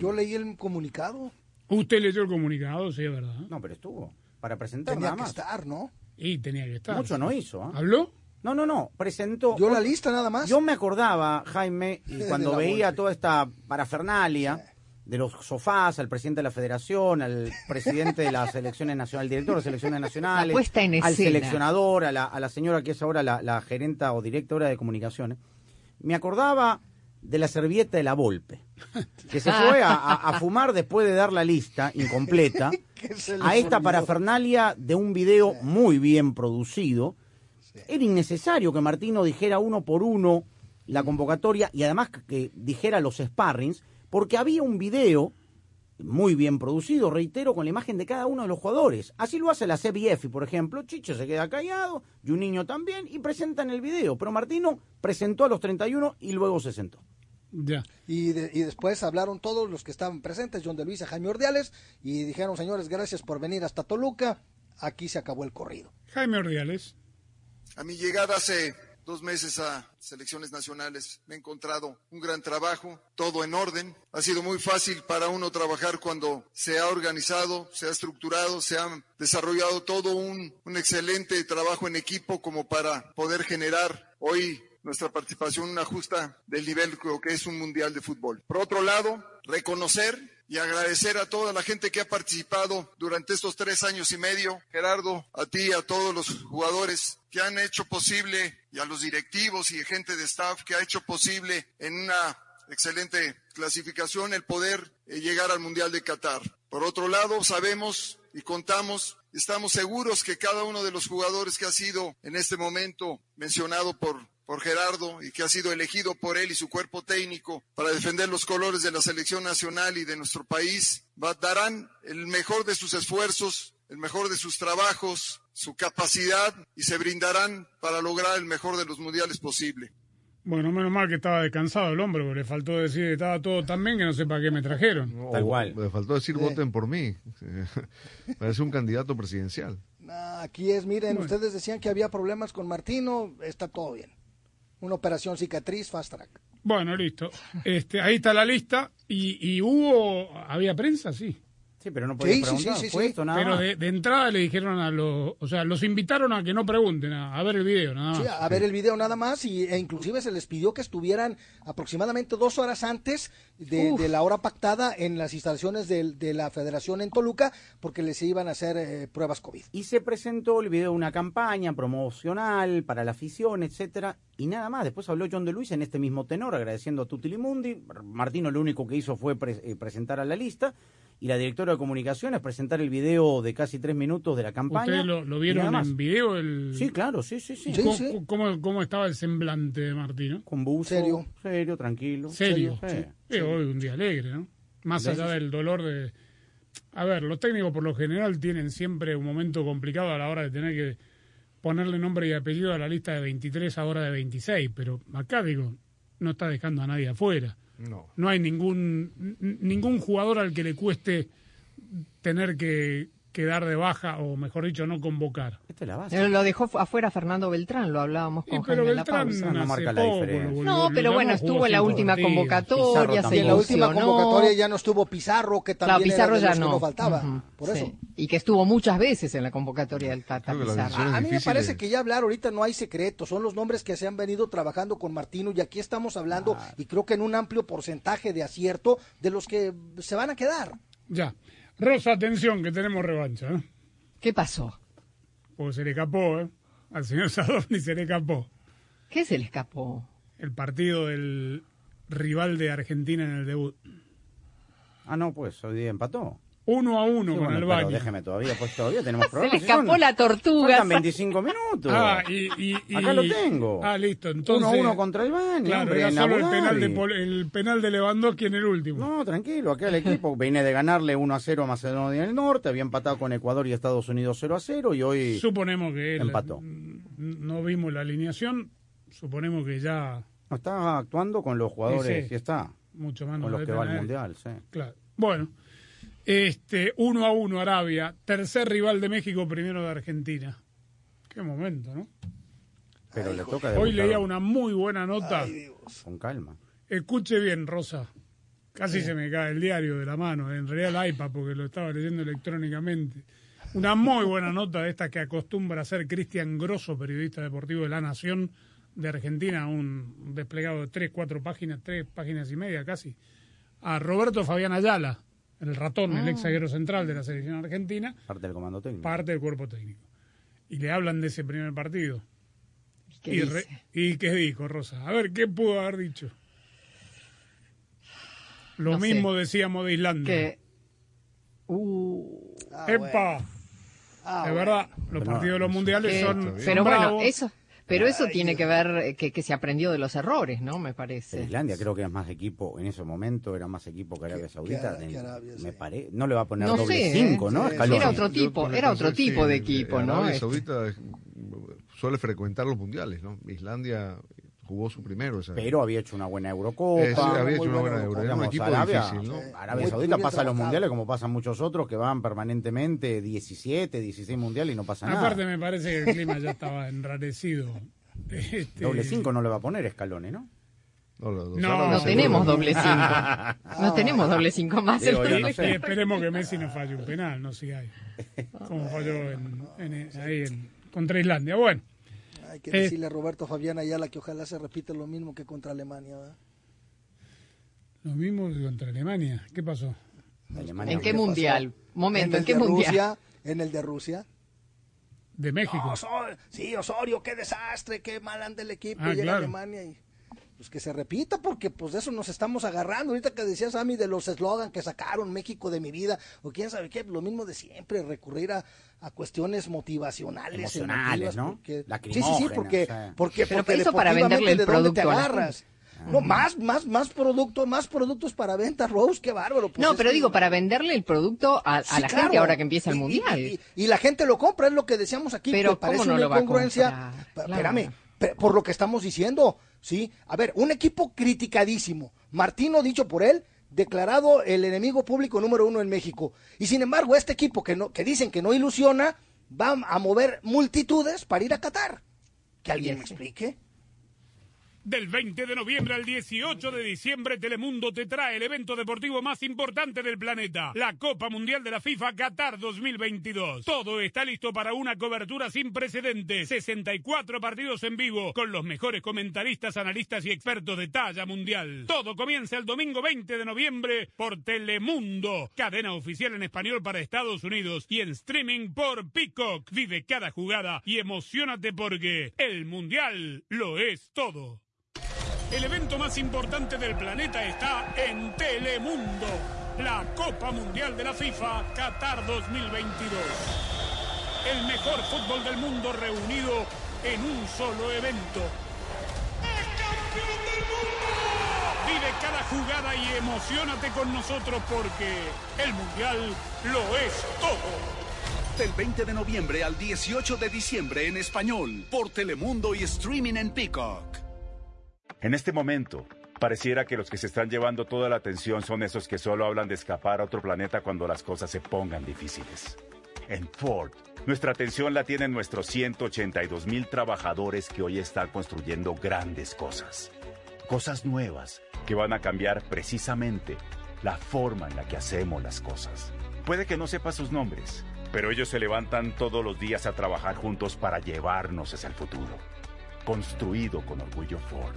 Yo leí el comunicado. ¿Usted leyó el comunicado? Sí, es verdad. No, pero estuvo. Para presentar tenía nada más. Tenía que estar, ¿no? Y tenía que estar. Mucho no hizo. ¿Habló? No, presentó... ¿Yo la lista nada más? Yo me acordaba, Jaime, y cuando veía toda esta parafernalia de los sofás, al presidente de la federación, al presidente de las selecciones nacionales, al director de las selecciones nacionales, al seleccionador, a la señora que es ahora la gerenta o directora de comunicaciones, me acordaba de la servilleta de la Volpe, que se fue a fumar después de dar la lista incompleta a esta parafernalia de un video muy bien producido. Era innecesario que Martino dijera uno por uno la convocatoria y además que dijera los sparrings, porque había un video muy bien producido, reitero, con la imagen de cada uno de los jugadores. Así lo hace la CBF, por ejemplo. Chicho se queda callado, y un niño también, y presentan el video. Pero Martino presentó a los 31 y luego se sentó. Ya. Y después hablaron todos los que estaban presentes, John de Luis, Jaime Ordiales, y dijeron, señores, gracias por venir hasta Toluca. Aquí se acabó el corrido. Jaime Ordiales. A mi llegada hace 2 meses a selecciones nacionales me he encontrado un gran trabajo, todo en orden. Ha sido muy fácil para uno trabajar cuando se ha organizado, se ha estructurado, se ha desarrollado todo un excelente trabajo en equipo como para poder generar hoy nuestra participación una justa del nivel que es un mundial de fútbol. Por otro lado, reconocer y agradecer a toda la gente que ha participado durante estos 3 años y medio. Gerardo, a ti, a todos los jugadores que han hecho posible, y a los directivos y gente de staff que ha hecho posible en una excelente clasificación el poder llegar al Mundial de Qatar. Por otro lado, sabemos y contamos, estamos seguros que cada uno de los jugadores que ha sido en este momento mencionado por Gerardo y que ha sido elegido por él y su cuerpo técnico para defender los colores de la selección nacional y de nuestro país, darán el mejor de sus esfuerzos, el mejor de sus trabajos, su capacidad, y se brindarán para lograr el mejor de los mundiales posible. Bueno, menos mal que estaba descansado el hombre, porque le faltó decir, estaba todo tan bien que no sé para qué me trajeron. No, tal cual. Le faltó decir, voten por mí. Parece un candidato presidencial. Nah, aquí es, miren, bueno, ustedes decían que había problemas con Martino, está todo bien. Una operación cicatriz, fast track. Bueno, listo. Ahí está la lista. ¿Y había prensa? Sí. Sí, pero no podía preguntar. Sí. Pero de entrada le dijeron a los... O sea, los invitaron a que no pregunten, a ver el video nada más. Sí, a ver el video nada más. E inclusive se les pidió que estuvieran aproximadamente 2 horas antes de la hora pactada en las instalaciones de la Federación en Toluca, porque les iban a hacer pruebas COVID. Y se presentó el video de una campaña promocional para la afición, etcétera, y nada más. Después habló John de Luis en este mismo tenor, agradeciendo a Tutilimundi. Martino lo único que hizo fue presentar a la lista. Y la directora de comunicaciones presentar el video de casi 3 minutos de la campaña. ¿Ustedes lo vieron en video? Sí, claro, sí. ¿Cómo, ¿Cómo estaba el semblante de Martino? Con buzo. Serio, tranquilo. Serio. Sí. Hoy un día alegre, ¿no? Más allá del dolor de... A ver, los técnicos por lo general tienen siempre un momento complicado a la hora de tener que ponerle nombre y apellido a la lista de 23 ahora de 26, pero acá, digo, no está dejando a nadie afuera. No hay ningún jugador al que le cueste tener que dar de baja, o mejor dicho, no convocar. Esta es la base. Pero lo dejó afuera Fernando Beltrán, lo hablábamos con Jaime en la pausa. No marca la diferencia. No, pero bueno, estuvo en la última convocatoria, se lesionó. En la última convocatoria ya no estuvo Pizarro, que también Pizarro era de los que nos faltaba. Por eso. Y que estuvo muchas veces en la convocatoria del Tata Pizarro. A mí me parece que ya hablar ahorita no hay secreto, son los nombres que se han venido trabajando con Martino, y aquí estamos hablando, y creo que en un amplio porcentaje de acierto, de los que se van a quedar. Ya. Rosa, atención, que tenemos revancha, ¿no? ¿Qué pasó? Pues se le escapó, al señor Sadovnik se le escapó. ¿Qué se le escapó? El partido del rival de Argentina en el debut. No, pues hoy día empató. 1-1 sí, con el Bayern. Déjeme todavía tenemos problemas. Se le escapó la tortuga. Faltan 25 minutos. Acá lo tengo. Listo. Entonces, 1-1 contra el Bayern. Claro, hombre, era solo el penal de Lewandowski en el último. No, tranquilo. Acá el equipo viene de ganarle 1-0 a Macedonia del Norte. Había empatado con Ecuador y Estados Unidos 0-0. Y hoy suponemos que empató. No vimos la alineación. Suponemos que ya... No, está actuando con los jugadores. Sí, está. Mucho más. Con los que va al Mundial, sí. Claro. Bueno. 1-1 Arabia, tercer rival de México, primero de Argentina. Qué momento, ¿no? Pero le toca debutar. Hoy leía una muy buena nota. Con calma. Escuche bien, Rosa. Casi se me cae el diario de la mano, en realidad el iPad, porque lo estaba leyendo electrónicamente. Una muy buena nota de esta que acostumbra a ser Cristian Grosso, periodista deportivo de La Nación de Argentina, un desplegado de 3, 4 páginas, 3 páginas y media casi, a Roberto Fabián Ayala. El ratón, el ex zaguero central de la selección argentina. Parte del comando técnico. Parte del cuerpo técnico. Y le hablan de ese primer partido. ¿Y qué dijo, Rosa? A ver, ¿qué pudo haber dicho? Lo no mismo sé. Decíamos de Islandia. Que... ¡Epa! Bueno. Es verdad, los partidos de los mundiales son pero bravos. Bueno, eso... Pero eso tiene que ver que se aprendió de los errores, ¿no? Me parece. Islandia creo que era más equipo, en ese momento era más equipo que Arabia Saudita. No le va a poner no doble 5, ¿no? Sí, era otro tipo, de equipo, ¿no? Arabia Saudita suele frecuentar los mundiales, ¿no? Islandia jugó su primero. ¿Sabes? Pero había hecho una buena Eurocopa. Sí, había hecho una buena Eurocopa. Era un equipo difícil, ¿no? Arabia Saudita pasa los mundiales como pasan muchos otros que van permanentemente 17, 16 mundiales y no pasa nada. Aparte me parece que el clima ya estaba enrarecido. Doble 5 no le va a poner Scaloni, ¿no? No tenemos doble 5. No tenemos doble 5 más. Digo, no sé. Y esperemos que Messi no falle un penal, no si hay. Como falló contra Islandia. Bueno. Hay que decirle a Roberto Fabián Ayala que ojalá se repita lo mismo que contra Alemania, ¿verdad? Lo mismo que contra Alemania. ¿Qué pasó? Alemania, ¿en qué mundial? Momento, ¿en qué mundial? Rusia, en el de Rusia. ¿De México? No, Osorio, qué desastre, qué mal anda el equipo. Y llega a Alemania y... Pues que se repita, porque pues de eso nos estamos agarrando. Ahorita que decía Sammy de los eslogan que sacaron, México de mi vida, o quién sabe qué, lo mismo de siempre, recurrir a cuestiones motivacionales. Emocionales, ¿no? Porque... Sí, porque pero eso para venderle el producto. Te agarras. No, más productos para venta, Rose, qué bárbaro. Pues no, pero digo, para venderle el producto a la gente ahora que empieza el mundial. Y la gente lo compra, es lo que decíamos aquí. Pero parece una incongruencia. Espérame, por lo que estamos diciendo. Sí, a ver, un equipo criticadísimo, Martino, dicho por él, declarado el enemigo público número 1 en México, y sin embargo este equipo que dicen que no ilusiona va a mover multitudes para ir a Qatar. Que alguien me explique. Del 20 de noviembre al 18 de diciembre, Telemundo te trae el evento deportivo más importante del planeta, la Copa Mundial de la FIFA Qatar 2022. Todo está listo para una cobertura sin precedentes. 64 partidos en vivo, con los mejores comentaristas, analistas y expertos de talla mundial. Todo comienza el domingo 20 de noviembre por Telemundo, cadena oficial en español para Estados Unidos y en streaming por Peacock. Vive cada jugada y emocionate porque el Mundial lo es todo. El evento más importante del planeta está en Telemundo, la Copa Mundial de la FIFA Qatar 2022. El mejor fútbol del mundo reunido en un solo evento. ¡Es campeón del mundo! Vive cada jugada y emociónate con nosotros porque el Mundial lo es todo. Del 20 de noviembre al 18 de diciembre en español, por Telemundo y streaming en Peacock. En este momento, pareciera que los que se están llevando toda la atención son esos que solo hablan de escapar a otro planeta cuando las cosas se pongan difíciles. En Ford, nuestra atención la tienen nuestros 182,000 trabajadores que hoy están construyendo grandes cosas. Cosas nuevas que van a cambiar precisamente la forma en la que hacemos las cosas. Puede que no sepas sus nombres, pero ellos se levantan todos los días a trabajar juntos para llevarnos hacia el futuro. Construido con orgullo Ford.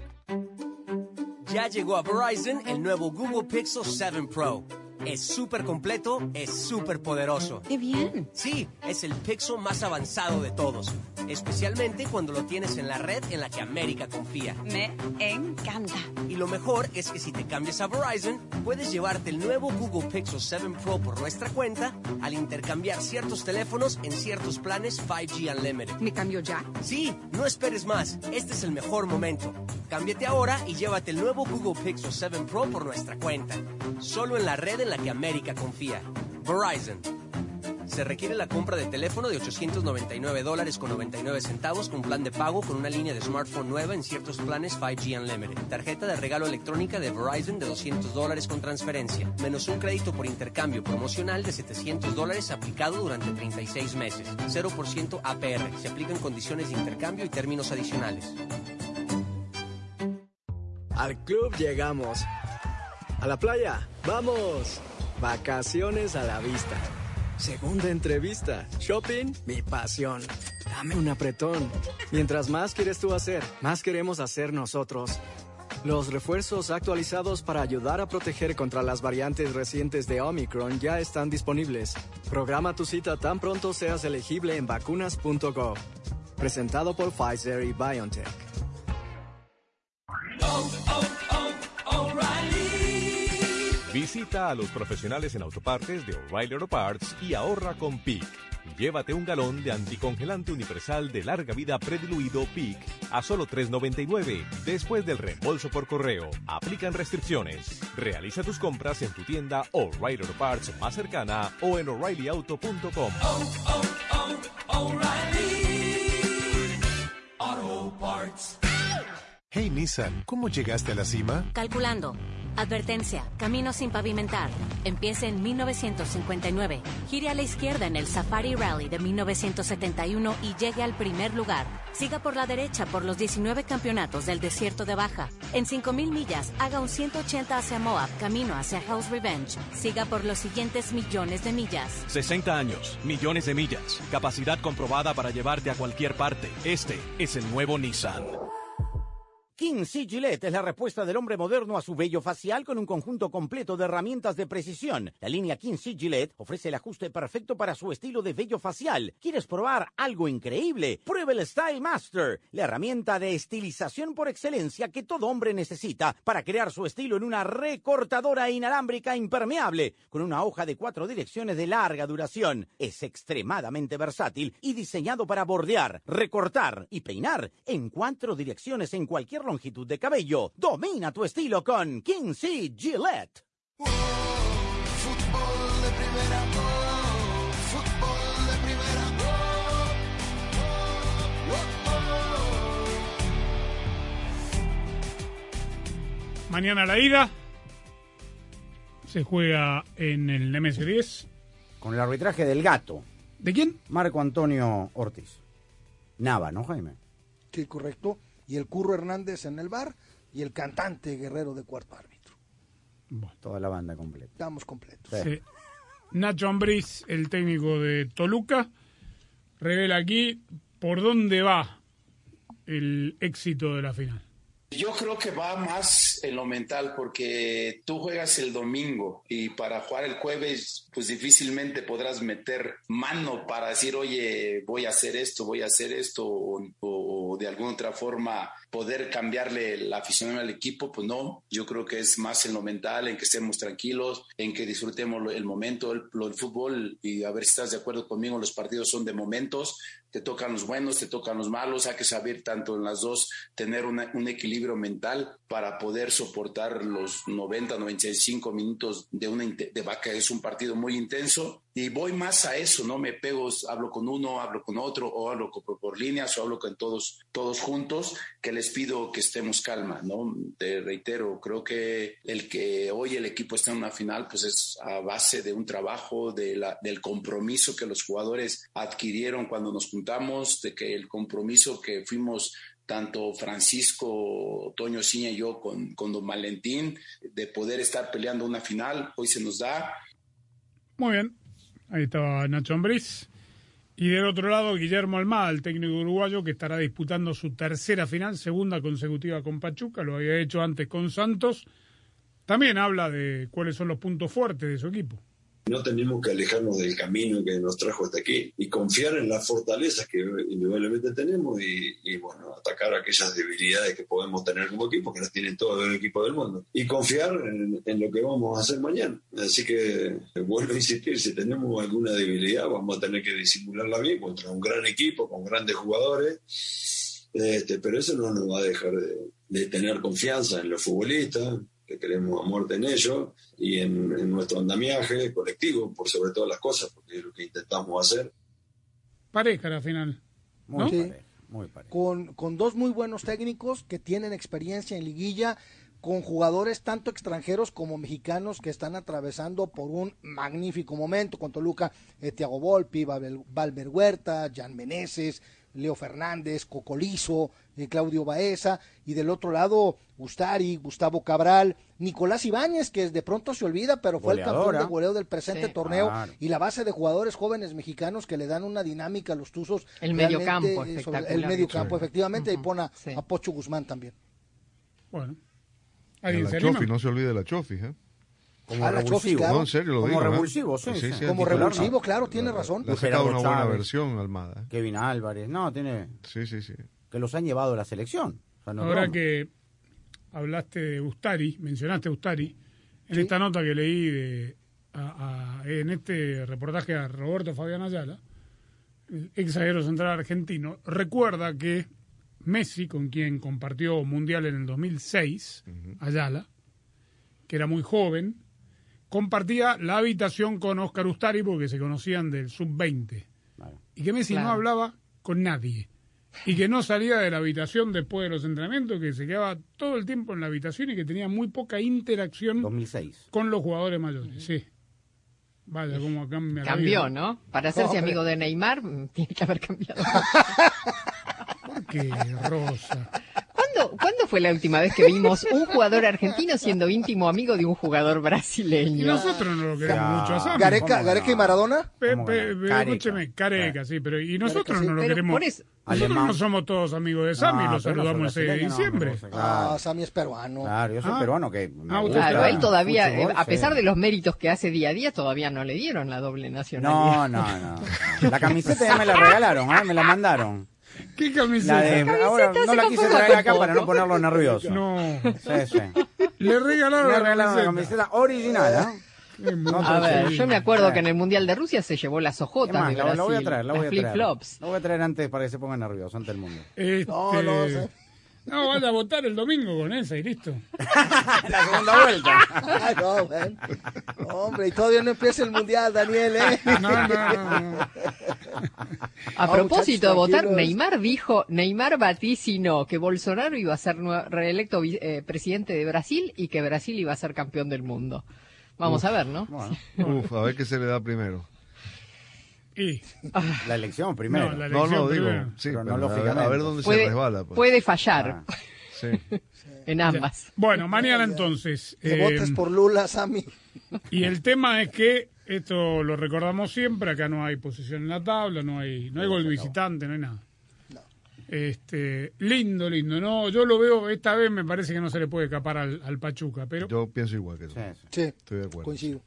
Ya llegó a Verizon el nuevo Google Pixel 7 Pro. Es súper completo, es súper poderoso. ¡Qué bien! Sí, es el Pixel más avanzado de todos. Especialmente cuando lo tienes en la red en la que América confía. Me encanta. Y lo mejor es que si te cambias a Verizon, puedes llevarte el nuevo Google Pixel 7 Pro por nuestra cuenta al intercambiar ciertos teléfonos en ciertos planes 5G Unlimited. ¿Me cambio ya? Sí, no esperes más. Este es el mejor momento. Cámbiate ahora y llévate el nuevo Google Pixel 7 Pro por nuestra cuenta. Solo en la red en la que América confía. Verizon. Se requiere la compra de teléfono de $899.99 con plan de pago con una línea de smartphone nueva en ciertos planes 5G Unlimited. Tarjeta de regalo electrónica de Verizon de $200 con transferencia, menos un crédito por intercambio promocional de $700 aplicado durante 36 meses. 0% APR. Se aplican condiciones de intercambio y términos adicionales. Al club llegamos. A la playa, vamos. Vacaciones a la vista. Segunda entrevista. Shopping, mi pasión. Dame un apretón. Mientras más quieres tú hacer, más queremos hacer nosotros. Los refuerzos actualizados para ayudar a proteger contra las variantes recientes de Omicron ya están disponibles. Programa tu cita tan pronto seas elegible en vacunas.gov. Presentado por Pfizer y BioNTech. Oh, oh. Visita a los profesionales en autopartes de O'Reilly Auto Parts y ahorra con PIC. Llévate un galón de anticongelante universal de larga vida prediluido PIC a solo $3.99 después del reembolso por correo. Aplican restricciones. Realiza tus compras en tu tienda O'Reilly Auto Parts más cercana o en O'ReillyAuto.com. Oh, oh, oh, O'Reilly Auto Parts. Hey Nissan, ¿cómo llegaste a la cima? Calculando. Advertencia, camino sin pavimentar. Empiece en 1959. Gire a la izquierda en el Safari Rally de 1971 y llegue al primer lugar. Siga por la derecha por los 19 campeonatos del desierto de Baja. En 5.000 millas, haga un 180 hacia Moab, camino hacia Hell's Revenge. Siga por los siguientes millones de millas. 60 años, millones de millas. Capacidad comprobada para llevarte a cualquier parte. Este es el nuevo Nissan. King C. Gillette es la respuesta del hombre moderno a su vello facial con un conjunto completo de herramientas de precisión. La línea King C. Gillette ofrece el ajuste perfecto para su estilo de vello facial. ¿Quieres probar algo increíble? Pruebe el Style Master, la herramienta de estilización por excelencia que todo hombre necesita para crear su estilo en una recortadora inalámbrica impermeable con una hoja de 4 direcciones de larga duración. Es extremadamente versátil y diseñado para bordear, recortar y peinar en 4 direcciones en cualquier longitud de cabello. Domina tu estilo con King C. Gillette. Mañana la ida se juega en el MS10 con el arbitraje del gato. ¿De quién? Marco Antonio Ortiz Nava, ¿no, Jaime? Sí, correcto. Y el Curro Hernández en el VAR, y el cantante Guerrero de cuarto árbitro. Bueno, toda la banda completa. Estamos completos. Sí. Sí. Nacho Ambriz, el técnico de Toluca, revela aquí por dónde va el éxito de la final. Yo creo que va más en lo mental, porque tú juegas el domingo y para jugar el jueves pues difícilmente podrás meter mano para decir, oye, voy a hacer esto o de alguna otra forma poder cambiarle la afición al equipo. Pues no, yo creo que es más en lo mental, en que estemos tranquilos, en que disfrutemos el momento, el fútbol. Y a ver si estás de acuerdo conmigo, los partidos son de momentos. Te tocan los buenos, te tocan los malos. Hay que saber tanto en las dos, tener un equilibrio mental para poder soportar los 90, 95 minutos de vaca. Es un partido muy intenso y voy más a eso, no me pego, hablo con uno, hablo con otro, o hablo por líneas, o hablo con todos juntos, que les pido que estemos calma, ¿no? Te reitero, creo que el que hoy el equipo está en una final, pues es a base de un trabajo, del compromiso que los jugadores adquirieron cuando nos juntamos, de que el compromiso que fuimos tanto Francisco, Toño Ciña y yo con Don Valentín, de poder estar peleando una final, hoy se nos da. Muy bien, ahí estaba Nacho Ambriz. Y del otro lado, Guillermo Almada, el técnico uruguayo, que estará disputando su tercera final, segunda consecutiva con Pachuca, lo había hecho antes con Santos. También habla de cuáles son los puntos fuertes de su equipo. No tenemos que alejarnos del camino que nos trajo hasta aquí y confiar en las fortalezas que indudablemente tenemos y bueno, atacar aquellas debilidades que podemos tener como equipo, que las tienen todos los equipos del mundo, y confiar en lo que vamos a hacer mañana. Así que vuelvo a insistir, si tenemos alguna debilidad vamos a tener que disimularla bien contra un gran equipo, con grandes jugadores, pero eso no nos va a dejar de tener confianza en los futbolistas, que queremos a muerte en ello y en nuestro andamiaje colectivo, por sobre todas las cosas, porque es lo que intentamos hacer. Pareja la final. Muy, ¿no? Pareja, muy pareja. Con dos muy buenos técnicos que tienen experiencia en liguilla, con jugadores tanto extranjeros como mexicanos que están atravesando por un magnífico momento, con Toluca, Thiago Volpi, Valver Huerta, Jan Meneses, Leo Fernández, Cocolizo, Claudio Baeza, y del otro lado Ustari, Gustavo Cabral, Nicolás Ibáñez, que de pronto se olvida, pero fue goleador, el campeón de goleo del presente torneo, claro. Y la base de jugadores jóvenes mexicanos que le dan una dinámica a los Tuzos. El mediocampo, espectacular. El mediocampo, efectivamente, y pone a Pocho Guzmán también. Bueno. ¿Alguien se anima? No se olvide la Chofi, ¿eh? Como revulsivo, claro. No, en serio lo digo. Revulsivo, sí, sí, sí, como revulsivo, claro, tiene razón. Le ha sacado una buena versión, Almada. Kevin Álvarez, no, tiene... Sí, sí, sí. Que los han llevado a la selección. O sea, no. Ahora que hablaste de Ustari, mencionaste a Ustari, en esta nota que leí en este reportaje a Roberto Fabián Ayala, el ex zaguero central argentino, recuerda que Messi, con quien compartió Mundial en el 2006, Ayala, que era muy joven, compartía la habitación con Oscar Ustari porque se conocían del sub-20. Vale. Y que Messi no hablaba con nadie. Y que no salía de la habitación después de los entrenamientos, que se quedaba todo el tiempo en la habitación y que tenía muy poca interacción 2006. Con los jugadores mayores. Sí. Vaya, cómo cambia. Cambió, la vida, ¿no? Para hacerse amigo de Neymar, tiene que haber cambiado. ¿Por qué, Rosa? ¿Cuándo fue la última vez que vimos un jugador argentino siendo íntimo amigo de un jugador brasileño? Y nosotros no lo queremos mucho a Sammy. ¿Gareca y Maradona? Escúcheme, Gareca, sí, pero y nosotros Gareca, no lo queremos. Nosotros no somos todos amigos de Sammy, lo saludamos en diciembre. Sammy es peruano. Claro, yo soy peruano. Que claro, él todavía, a pesar de los méritos que hace día a día, todavía no le dieron la doble nacionalidad. No. La camiseta ya me la regalaron, me la mandaron. ¿Qué camiseta? Ahora no la quise traer acá para no ponerlo nervioso. No. Sí. Le regalaron la camiseta original, ¿eh? A ver, yo me acuerdo que en el Mundial de Rusia se llevó las ojotas de Brasil. La voy a traer, flip-flops. La voy a traer antes para que se ponga nervioso ante el mundo. No, vaya a votar el domingo con esa y listo. La segunda vuelta. Ay, no, man. Hombre, y todavía no empieza el Mundial, Daniel, ¿eh? No. A propósito de votar, Neymar vaticinó que Bolsonaro iba a ser reelecto presidente de Brasil y que Brasil iba a ser campeón del mundo. Vamos a ver, ¿no? Bueno. A ver qué se le da primero. Y la elección primero. No, digo. Sí, pero no a ver dónde se resbala. Pues. Puede fallar. Sí. En ambas. Bueno, mañana entonces. Que votes por Lula, Sammy. Y el tema es que, esto lo recordamos siempre, acá no hay posición en la tabla, no hay gol visitante, no hay nada. No. Lindo. No, yo lo veo, esta vez me parece que no se le puede escapar al Pachuca, pero... Yo pienso igual que tú. Sí. Estoy de acuerdo. Coincido.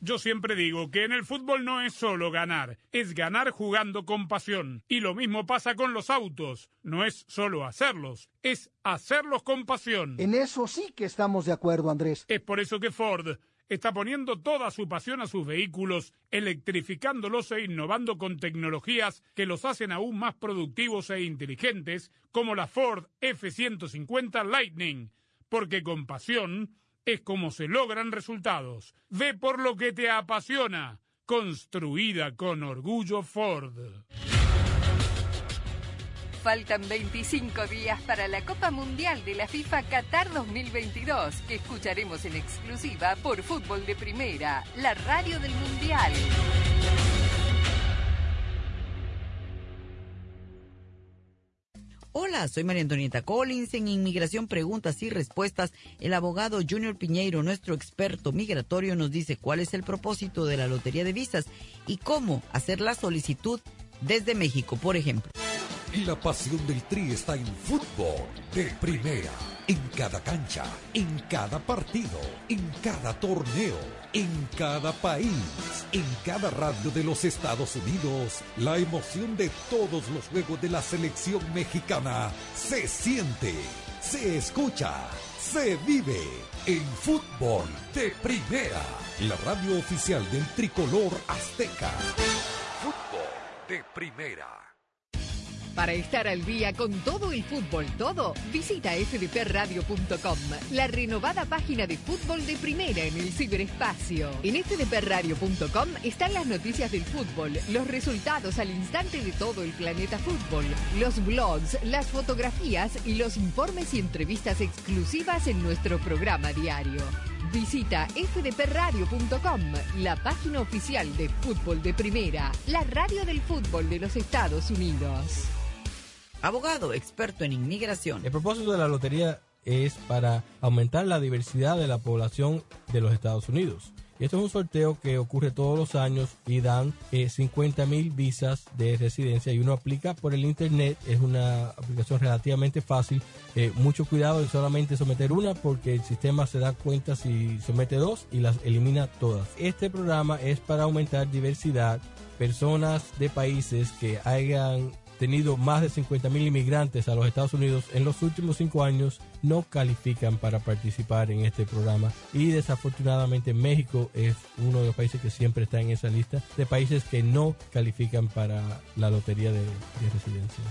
Yo siempre digo que en el fútbol no es solo ganar, es ganar jugando con pasión. Y lo mismo pasa con los autos, no es solo hacerlos, es hacerlos con pasión. En eso sí que estamos de acuerdo, Andrés. Es por eso que Ford está poniendo toda su pasión a sus vehículos, electrificándolos e innovando con tecnologías que los hacen aún más productivos e inteligentes, como la Ford F-150 Lightning, porque con pasión... es como se logran resultados. Ve por lo que te apasiona. Construida con orgullo Ford. Faltan 25 días para la Copa Mundial de la FIFA Qatar 2022, que escucharemos en exclusiva por Fútbol de Primera, la radio del Mundial. Hola, soy María Antonieta Collins. En Inmigración Preguntas y Respuestas, el abogado Junior Piñeiro, nuestro experto migratorio, nos dice cuál es el propósito de la lotería de visas y cómo hacer la solicitud desde México, por ejemplo. Y la pasión del Tri está en Fútbol de Primera. En cada cancha, en cada partido, en cada torneo, en cada país, en cada radio de los Estados Unidos, la emoción de todos los juegos de la selección mexicana se siente, se escucha, se vive en Fútbol de Primera, la radio oficial del tricolor azteca. Fútbol de Primera. Para estar al día con todo el fútbol, visita fdpradio.com, la renovada página de Fútbol de Primera en el ciberespacio. En fdpradio.com están las noticias del fútbol, los resultados al instante de todo el planeta fútbol, los blogs, las fotografías y los informes y entrevistas exclusivas en nuestro programa diario. Visita fdpradio.com, la página oficial de Fútbol de Primera, la radio del fútbol de los Estados Unidos. Abogado experto en inmigración. El propósito de la lotería es para aumentar la diversidad de la población de los Estados Unidos. Esto es un sorteo que ocurre todos los años y dan 50,000 visas de residencia y uno aplica por el internet. Es una aplicación relativamente fácil. Mucho cuidado en solamente someter una porque el sistema se da cuenta si somete dos y las elimina todas. Este programa es para aumentar diversidad, personas de países que hayan tenido más de 50.000 inmigrantes a los Estados Unidos en los últimos 5 años, no califican para participar en este programa, y desafortunadamente México es uno de los países que siempre está en esa lista de países que no califican para la lotería de residencia.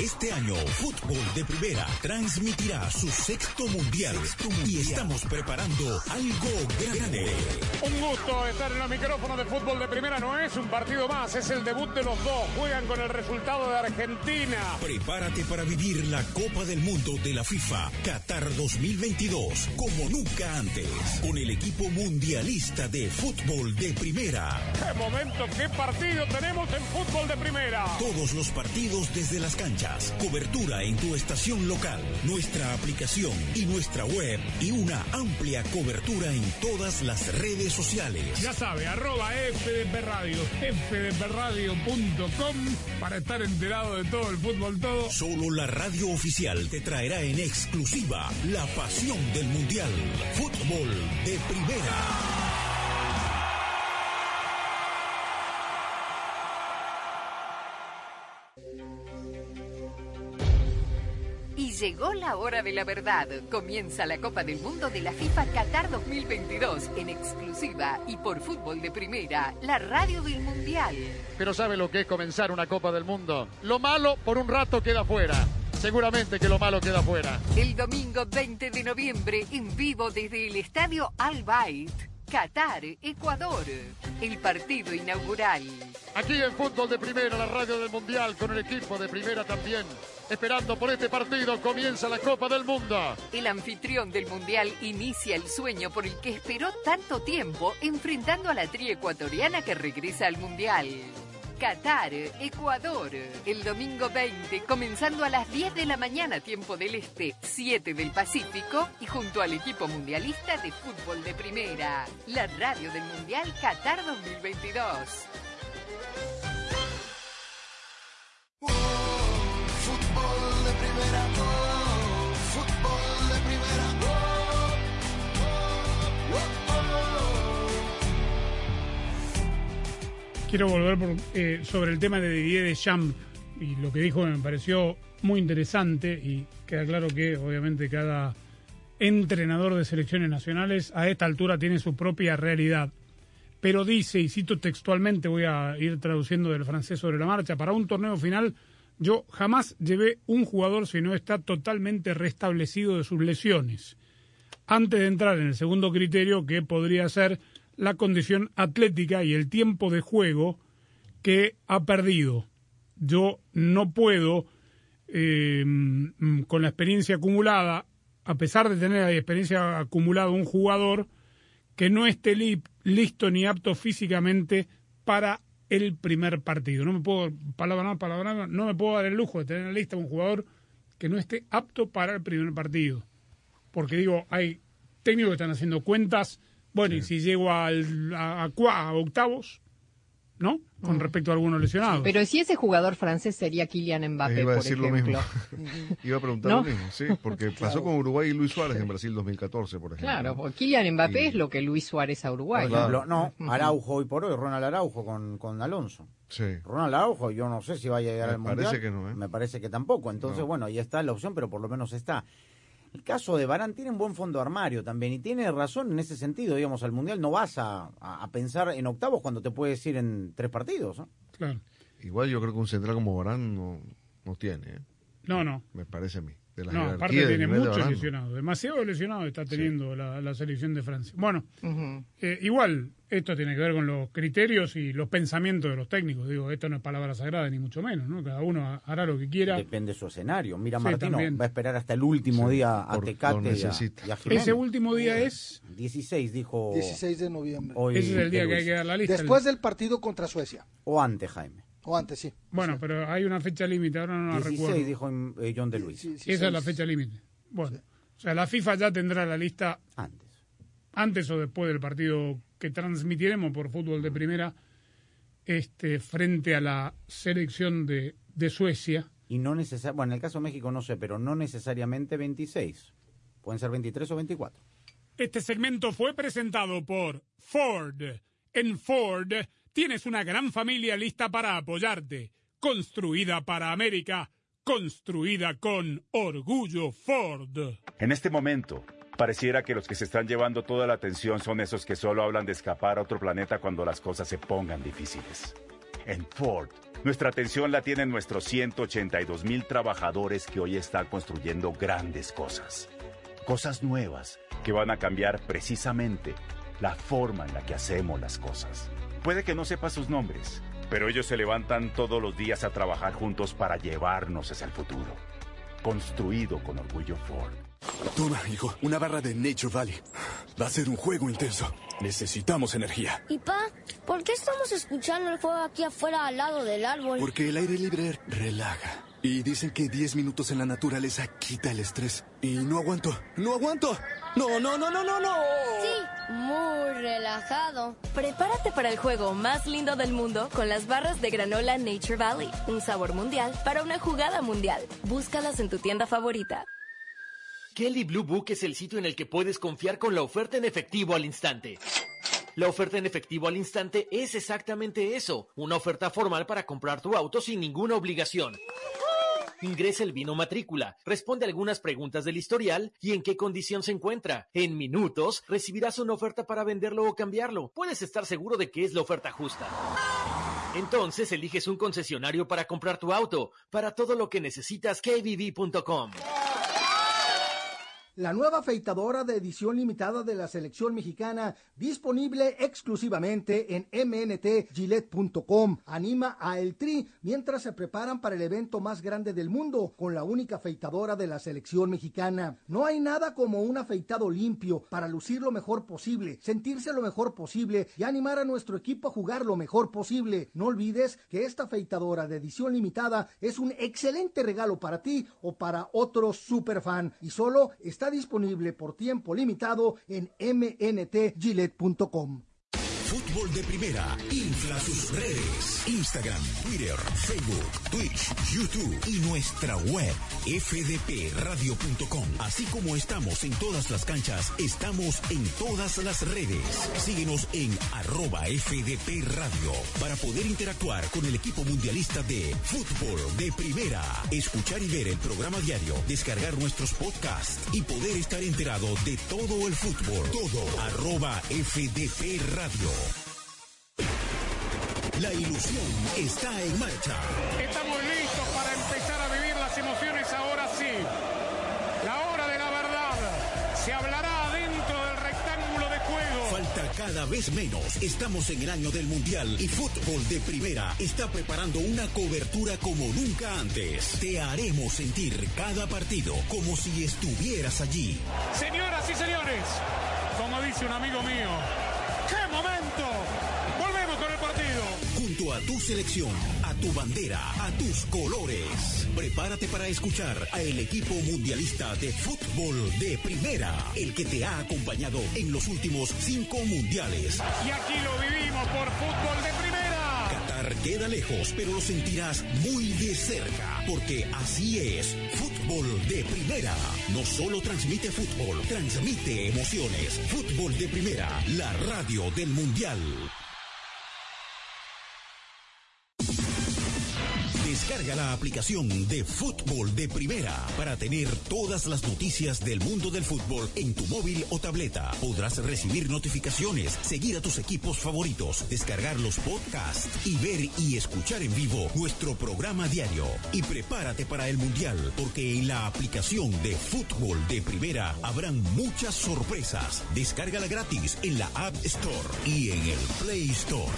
Este año, Fútbol de Primera transmitirá su sexto mundial. Y estamos preparando algo grande. Un gusto estar en los micrófonos de Fútbol de Primera. No es un partido más, es el debut de los dos. Juegan con el resultado de Argentina. Prepárate para vivir la Copa del Mundo de la FIFA Qatar 2022 como nunca antes, con el equipo mundialista de Fútbol de Primera. ¡Qué momento, qué partido tenemos en Fútbol de Primera! Todos los partidos desde las canchas. Cobertura en tu estación local, nuestra aplicación y nuestra web, y una amplia cobertura en todas las redes sociales. Ya sabe, @FDPRadio, fdpradio.com, para estar enterado de todo el fútbol, todo. Solo la radio oficial te traerá en exclusiva la pasión del Mundial. Fútbol de Primera. Llegó la hora de la verdad. Comienza la Copa del Mundo de la FIFA Qatar 2022 en exclusiva y por Fútbol de Primera, la radio del Mundial. Pero ¿sabe lo que es comenzar una Copa del Mundo? Lo malo por un rato queda fuera. Seguramente que lo malo queda fuera. El domingo 20 de noviembre, en vivo desde el Estadio Al Bayt, Qatar, Ecuador. El partido inaugural. Aquí en Fútbol de Primera, la radio del Mundial, con el equipo de Primera también. Esperando por este partido, comienza la Copa del Mundo. El anfitrión del Mundial inicia el sueño por el que esperó tanto tiempo, enfrentando a la tri ecuatoriana que regresa al Mundial. Qatar, Ecuador, el domingo 20, comenzando a las 10 de la mañana, tiempo del Este, 7 del Pacífico, y junto al equipo mundialista de Fútbol de Primera, la radio del Mundial Qatar 2022. Quiero volver sobre el tema de Didier Deschamps y lo que dijo, me pareció muy interesante, y queda claro que obviamente cada entrenador de selecciones nacionales a esta altura tiene su propia realidad. Pero dice, y cito textualmente, voy a ir traduciendo del francés sobre la marcha: para un torneo final yo jamás llevé un jugador si no está totalmente restablecido de sus lesiones. Antes de entrar en el segundo criterio, que podría ser la condición atlética y el tiempo de juego que ha perdido. Yo no puedo, con la experiencia acumulada, a pesar de tener la experiencia acumulada, un jugador que no esté listo ni apto físicamente para el primer partido. No me puedo, no me puedo dar el lujo de tener en la lista un jugador que no esté apto para el primer partido. Porque digo, hay técnicos que están haciendo cuentas. Bueno, sí. Y si llego a octavos, ¿no? Con respecto a algunos lesionados. Pero si ese jugador francés sería Kylian Mbappé, iba a decir por ejemplo. Lo mismo. Iba a preguntar, ¿no?, lo mismo, sí, porque pasó claro. Con Uruguay y Luis Suárez en Brasil 2014, por ejemplo. Claro, porque Kylian Mbappé es lo que Luis Suárez a Uruguay. Por ejemplo, no, Araujo hoy por hoy, Ronald Araujo con Alonso. Sí. Ronald Araujo, yo no sé si va a llegar al Mundial. Me parece que no, ¿eh? Me parece que tampoco. Entonces, bueno, ahí está la opción, pero por lo menos está. El caso de Varane tiene un buen fondo armario también, y tiene razón en ese sentido, digamos, al Mundial no vas a pensar en octavos cuando te puedes ir en 3 partidos, ¿no? Claro. Igual yo creo que un central como Varane no tiene, ¿eh? No. Me parece a mí. De la jerarquía, aparte tiene muchos lesionados, demasiado lesionados está teniendo la selección de Francia. Bueno, igual, esto tiene que ver con los criterios y los pensamientos de los técnicos. Digo, esto no es palabra sagrada ni mucho menos, ¿no? Cada uno hará lo que quiera. Depende de su escenario. Mira, Martino también va a esperar hasta el último día a Tecate y a Jiménez. Ese último día es 16, dijo. 16 de noviembre. Hoy ese es el día que hay que dar la lista. Después del partido contra Suecia. O antes, Jaime. O antes, sí. Bueno, pero hay una fecha límite, ahora no la 16, recuerdo. Dijo John de Luis. Sí, esa es la fecha límite. Bueno, o sea, la FIFA ya tendrá la lista antes o después del partido que transmitiremos por Fútbol de Primera frente a la selección de Suecia. Y no necesariamente, bueno, en el caso de México no sé, pero no necesariamente 26. Pueden ser 23 o 24. Este segmento fue presentado por Ford. En Ford Tienes una gran familia lista para apoyarte. Construida para América. Construida con orgullo Ford. En este momento, pareciera que los que se están llevando toda la atención son esos que solo hablan de escapar a otro planeta cuando las cosas se pongan difíciles. En Ford, nuestra atención la tienen nuestros 182,000 trabajadores que hoy están construyendo grandes cosas. Cosas nuevas que van a cambiar precisamente la forma en la que hacemos las cosas. Puede que no sepas sus nombres, pero ellos se levantan todos los días a trabajar juntos para llevarnos hacia el futuro. Construido con orgullo Ford. Toma, hijo, una barra de Nature Valley. Va a ser un juego intenso. Necesitamos energía. ¿Y pa? ¿Por qué estamos escuchando el juego aquí afuera al lado del árbol? Porque el aire libre relaja. Y dicen que 10 minutos en la naturaleza quita el estrés. Y no aguanto, no aguanto. No. Sí, muy relajado. Prepárate para el juego más lindo del mundo con las barras de granola Nature Valley. Un sabor mundial para una jugada mundial. Búscalas en tu tienda favorita. Kelly Blue Book es el sitio en el que puedes confiar con la oferta en efectivo al instante. La oferta en efectivo al instante es exactamente eso, una oferta formal para comprar tu auto sin ninguna obligación. Ingresa el vino matrícula, responde algunas preguntas del historial y en qué condición se encuentra. En minutos recibirás una oferta para venderlo o cambiarlo. Puedes estar seguro de que es la oferta justa. Entonces eliges un concesionario para comprar tu auto. Para todo lo que necesitas, kbb.com. La nueva afeitadora de edición limitada de la selección mexicana, disponible exclusivamente en mntgillette.com, anima a El Tri mientras se preparan para el evento más grande del mundo con la única afeitadora de la selección mexicana. No hay nada como un afeitado limpio para lucir lo mejor posible, sentirse lo mejor posible y animar a nuestro equipo a jugar lo mejor posible. No olvides que esta afeitadora de edición limitada es un excelente regalo para ti o para otro superfan y solo está disponible por tiempo limitado en mntgillette.com. Fútbol de primera, infla sus redes. Instagram, Twitter, Facebook, Twitch, YouTube y nuestra web fdpradio.com. Así como estamos en todas las canchas, estamos en todas las redes. Síguenos en @fdpradio para poder interactuar con el equipo mundialista de Fútbol de Primera, escuchar y ver el programa diario, descargar nuestros podcasts y poder estar enterado de todo el fútbol. Todo @fdpradio. La ilusión está en marcha. Estamos listos para empezar a vivir las emociones ahora sí. La hora de la verdad se hablará adentro del rectángulo de juego. Falta cada vez menos. Estamos en el año del Mundial y Fútbol de Primera está preparando una cobertura como nunca antes. Te haremos sentir cada partido como si estuvieras allí. Señoras y señores, como dice un amigo mío, ¡qué momento! Volvemos con el partido. Junto a tu selección, a tu bandera, a tus colores. Prepárate para escuchar al equipo mundialista de Fútbol de Primera, el que te ha acompañado en los últimos 5 mundiales. Y aquí lo vivimos por Fútbol de Primera. Qatar queda lejos, pero lo sentirás muy de cerca, porque así es Fútbol de Primera. No solo transmite fútbol, transmite emociones. Fútbol de Primera, la radio del Mundial. Descarga la aplicación de Fútbol de Primera para tener todas las noticias del mundo del fútbol en tu móvil o tableta. Podrás recibir notificaciones, seguir a tus equipos favoritos, descargar los podcasts y ver y escuchar en vivo nuestro programa diario. Y prepárate para el Mundial, porque en la aplicación de Fútbol de Primera habrán muchas sorpresas. Descárgala gratis en la App Store y en el Play Store.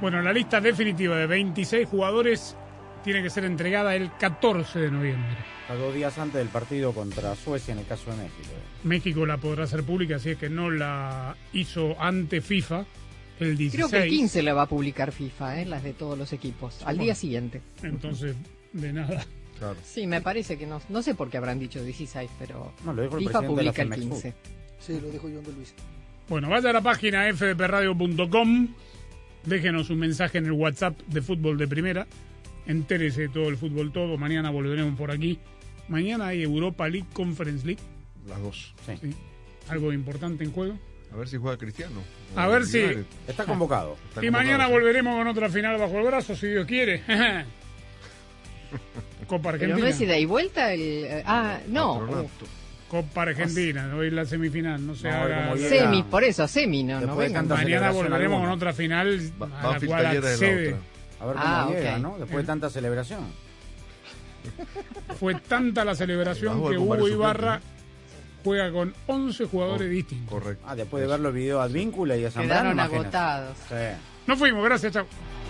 Bueno, la lista definitiva de 26 jugadores tiene que ser entregada el 14 de noviembre. A 2 días antes del partido contra Suecia en el caso de México. México la podrá hacer pública, si es que no la hizo ante FIFA el 16. Creo que el 15 la va a publicar FIFA, las de todos los equipos, al día siguiente. Entonces, de nada. Claro. Sí, me parece que no sé por qué habrán dicho 16, pero no, lo dijo el FIFA publica el 15. Sí, lo dijo John de Luis. Bueno, vaya a la página fdpradio.com. Déjenos un mensaje en el WhatsApp de Fútbol de Primera. Entérese de todo el fútbol, todo. Mañana volveremos por aquí. Mañana hay Europa League, Conference League. Las dos. Sí. algo importante en juego. A ver si juega Cristiano. A ver si... Está convocado. Y mañana volveremos con otra final bajo el brazo, si Dios quiere. Copa Argentina. ¿No ves si da y vuelta? No. Copa Argentina, hoy la semifinal, no sé. No, semis, por eso, semi, no vengan. Mañana volveremos con otra final a la cual accede. A ver cómo llega, ¿no? Después de tanta celebración. Fue tanta la celebración que Hugo Ibarra... juega con 11 jugadores distintos. Correcto. Después de ver los videos Advíncula y a San Quedaron Brano, agotados. Sí. Nos fuimos, gracias, chao.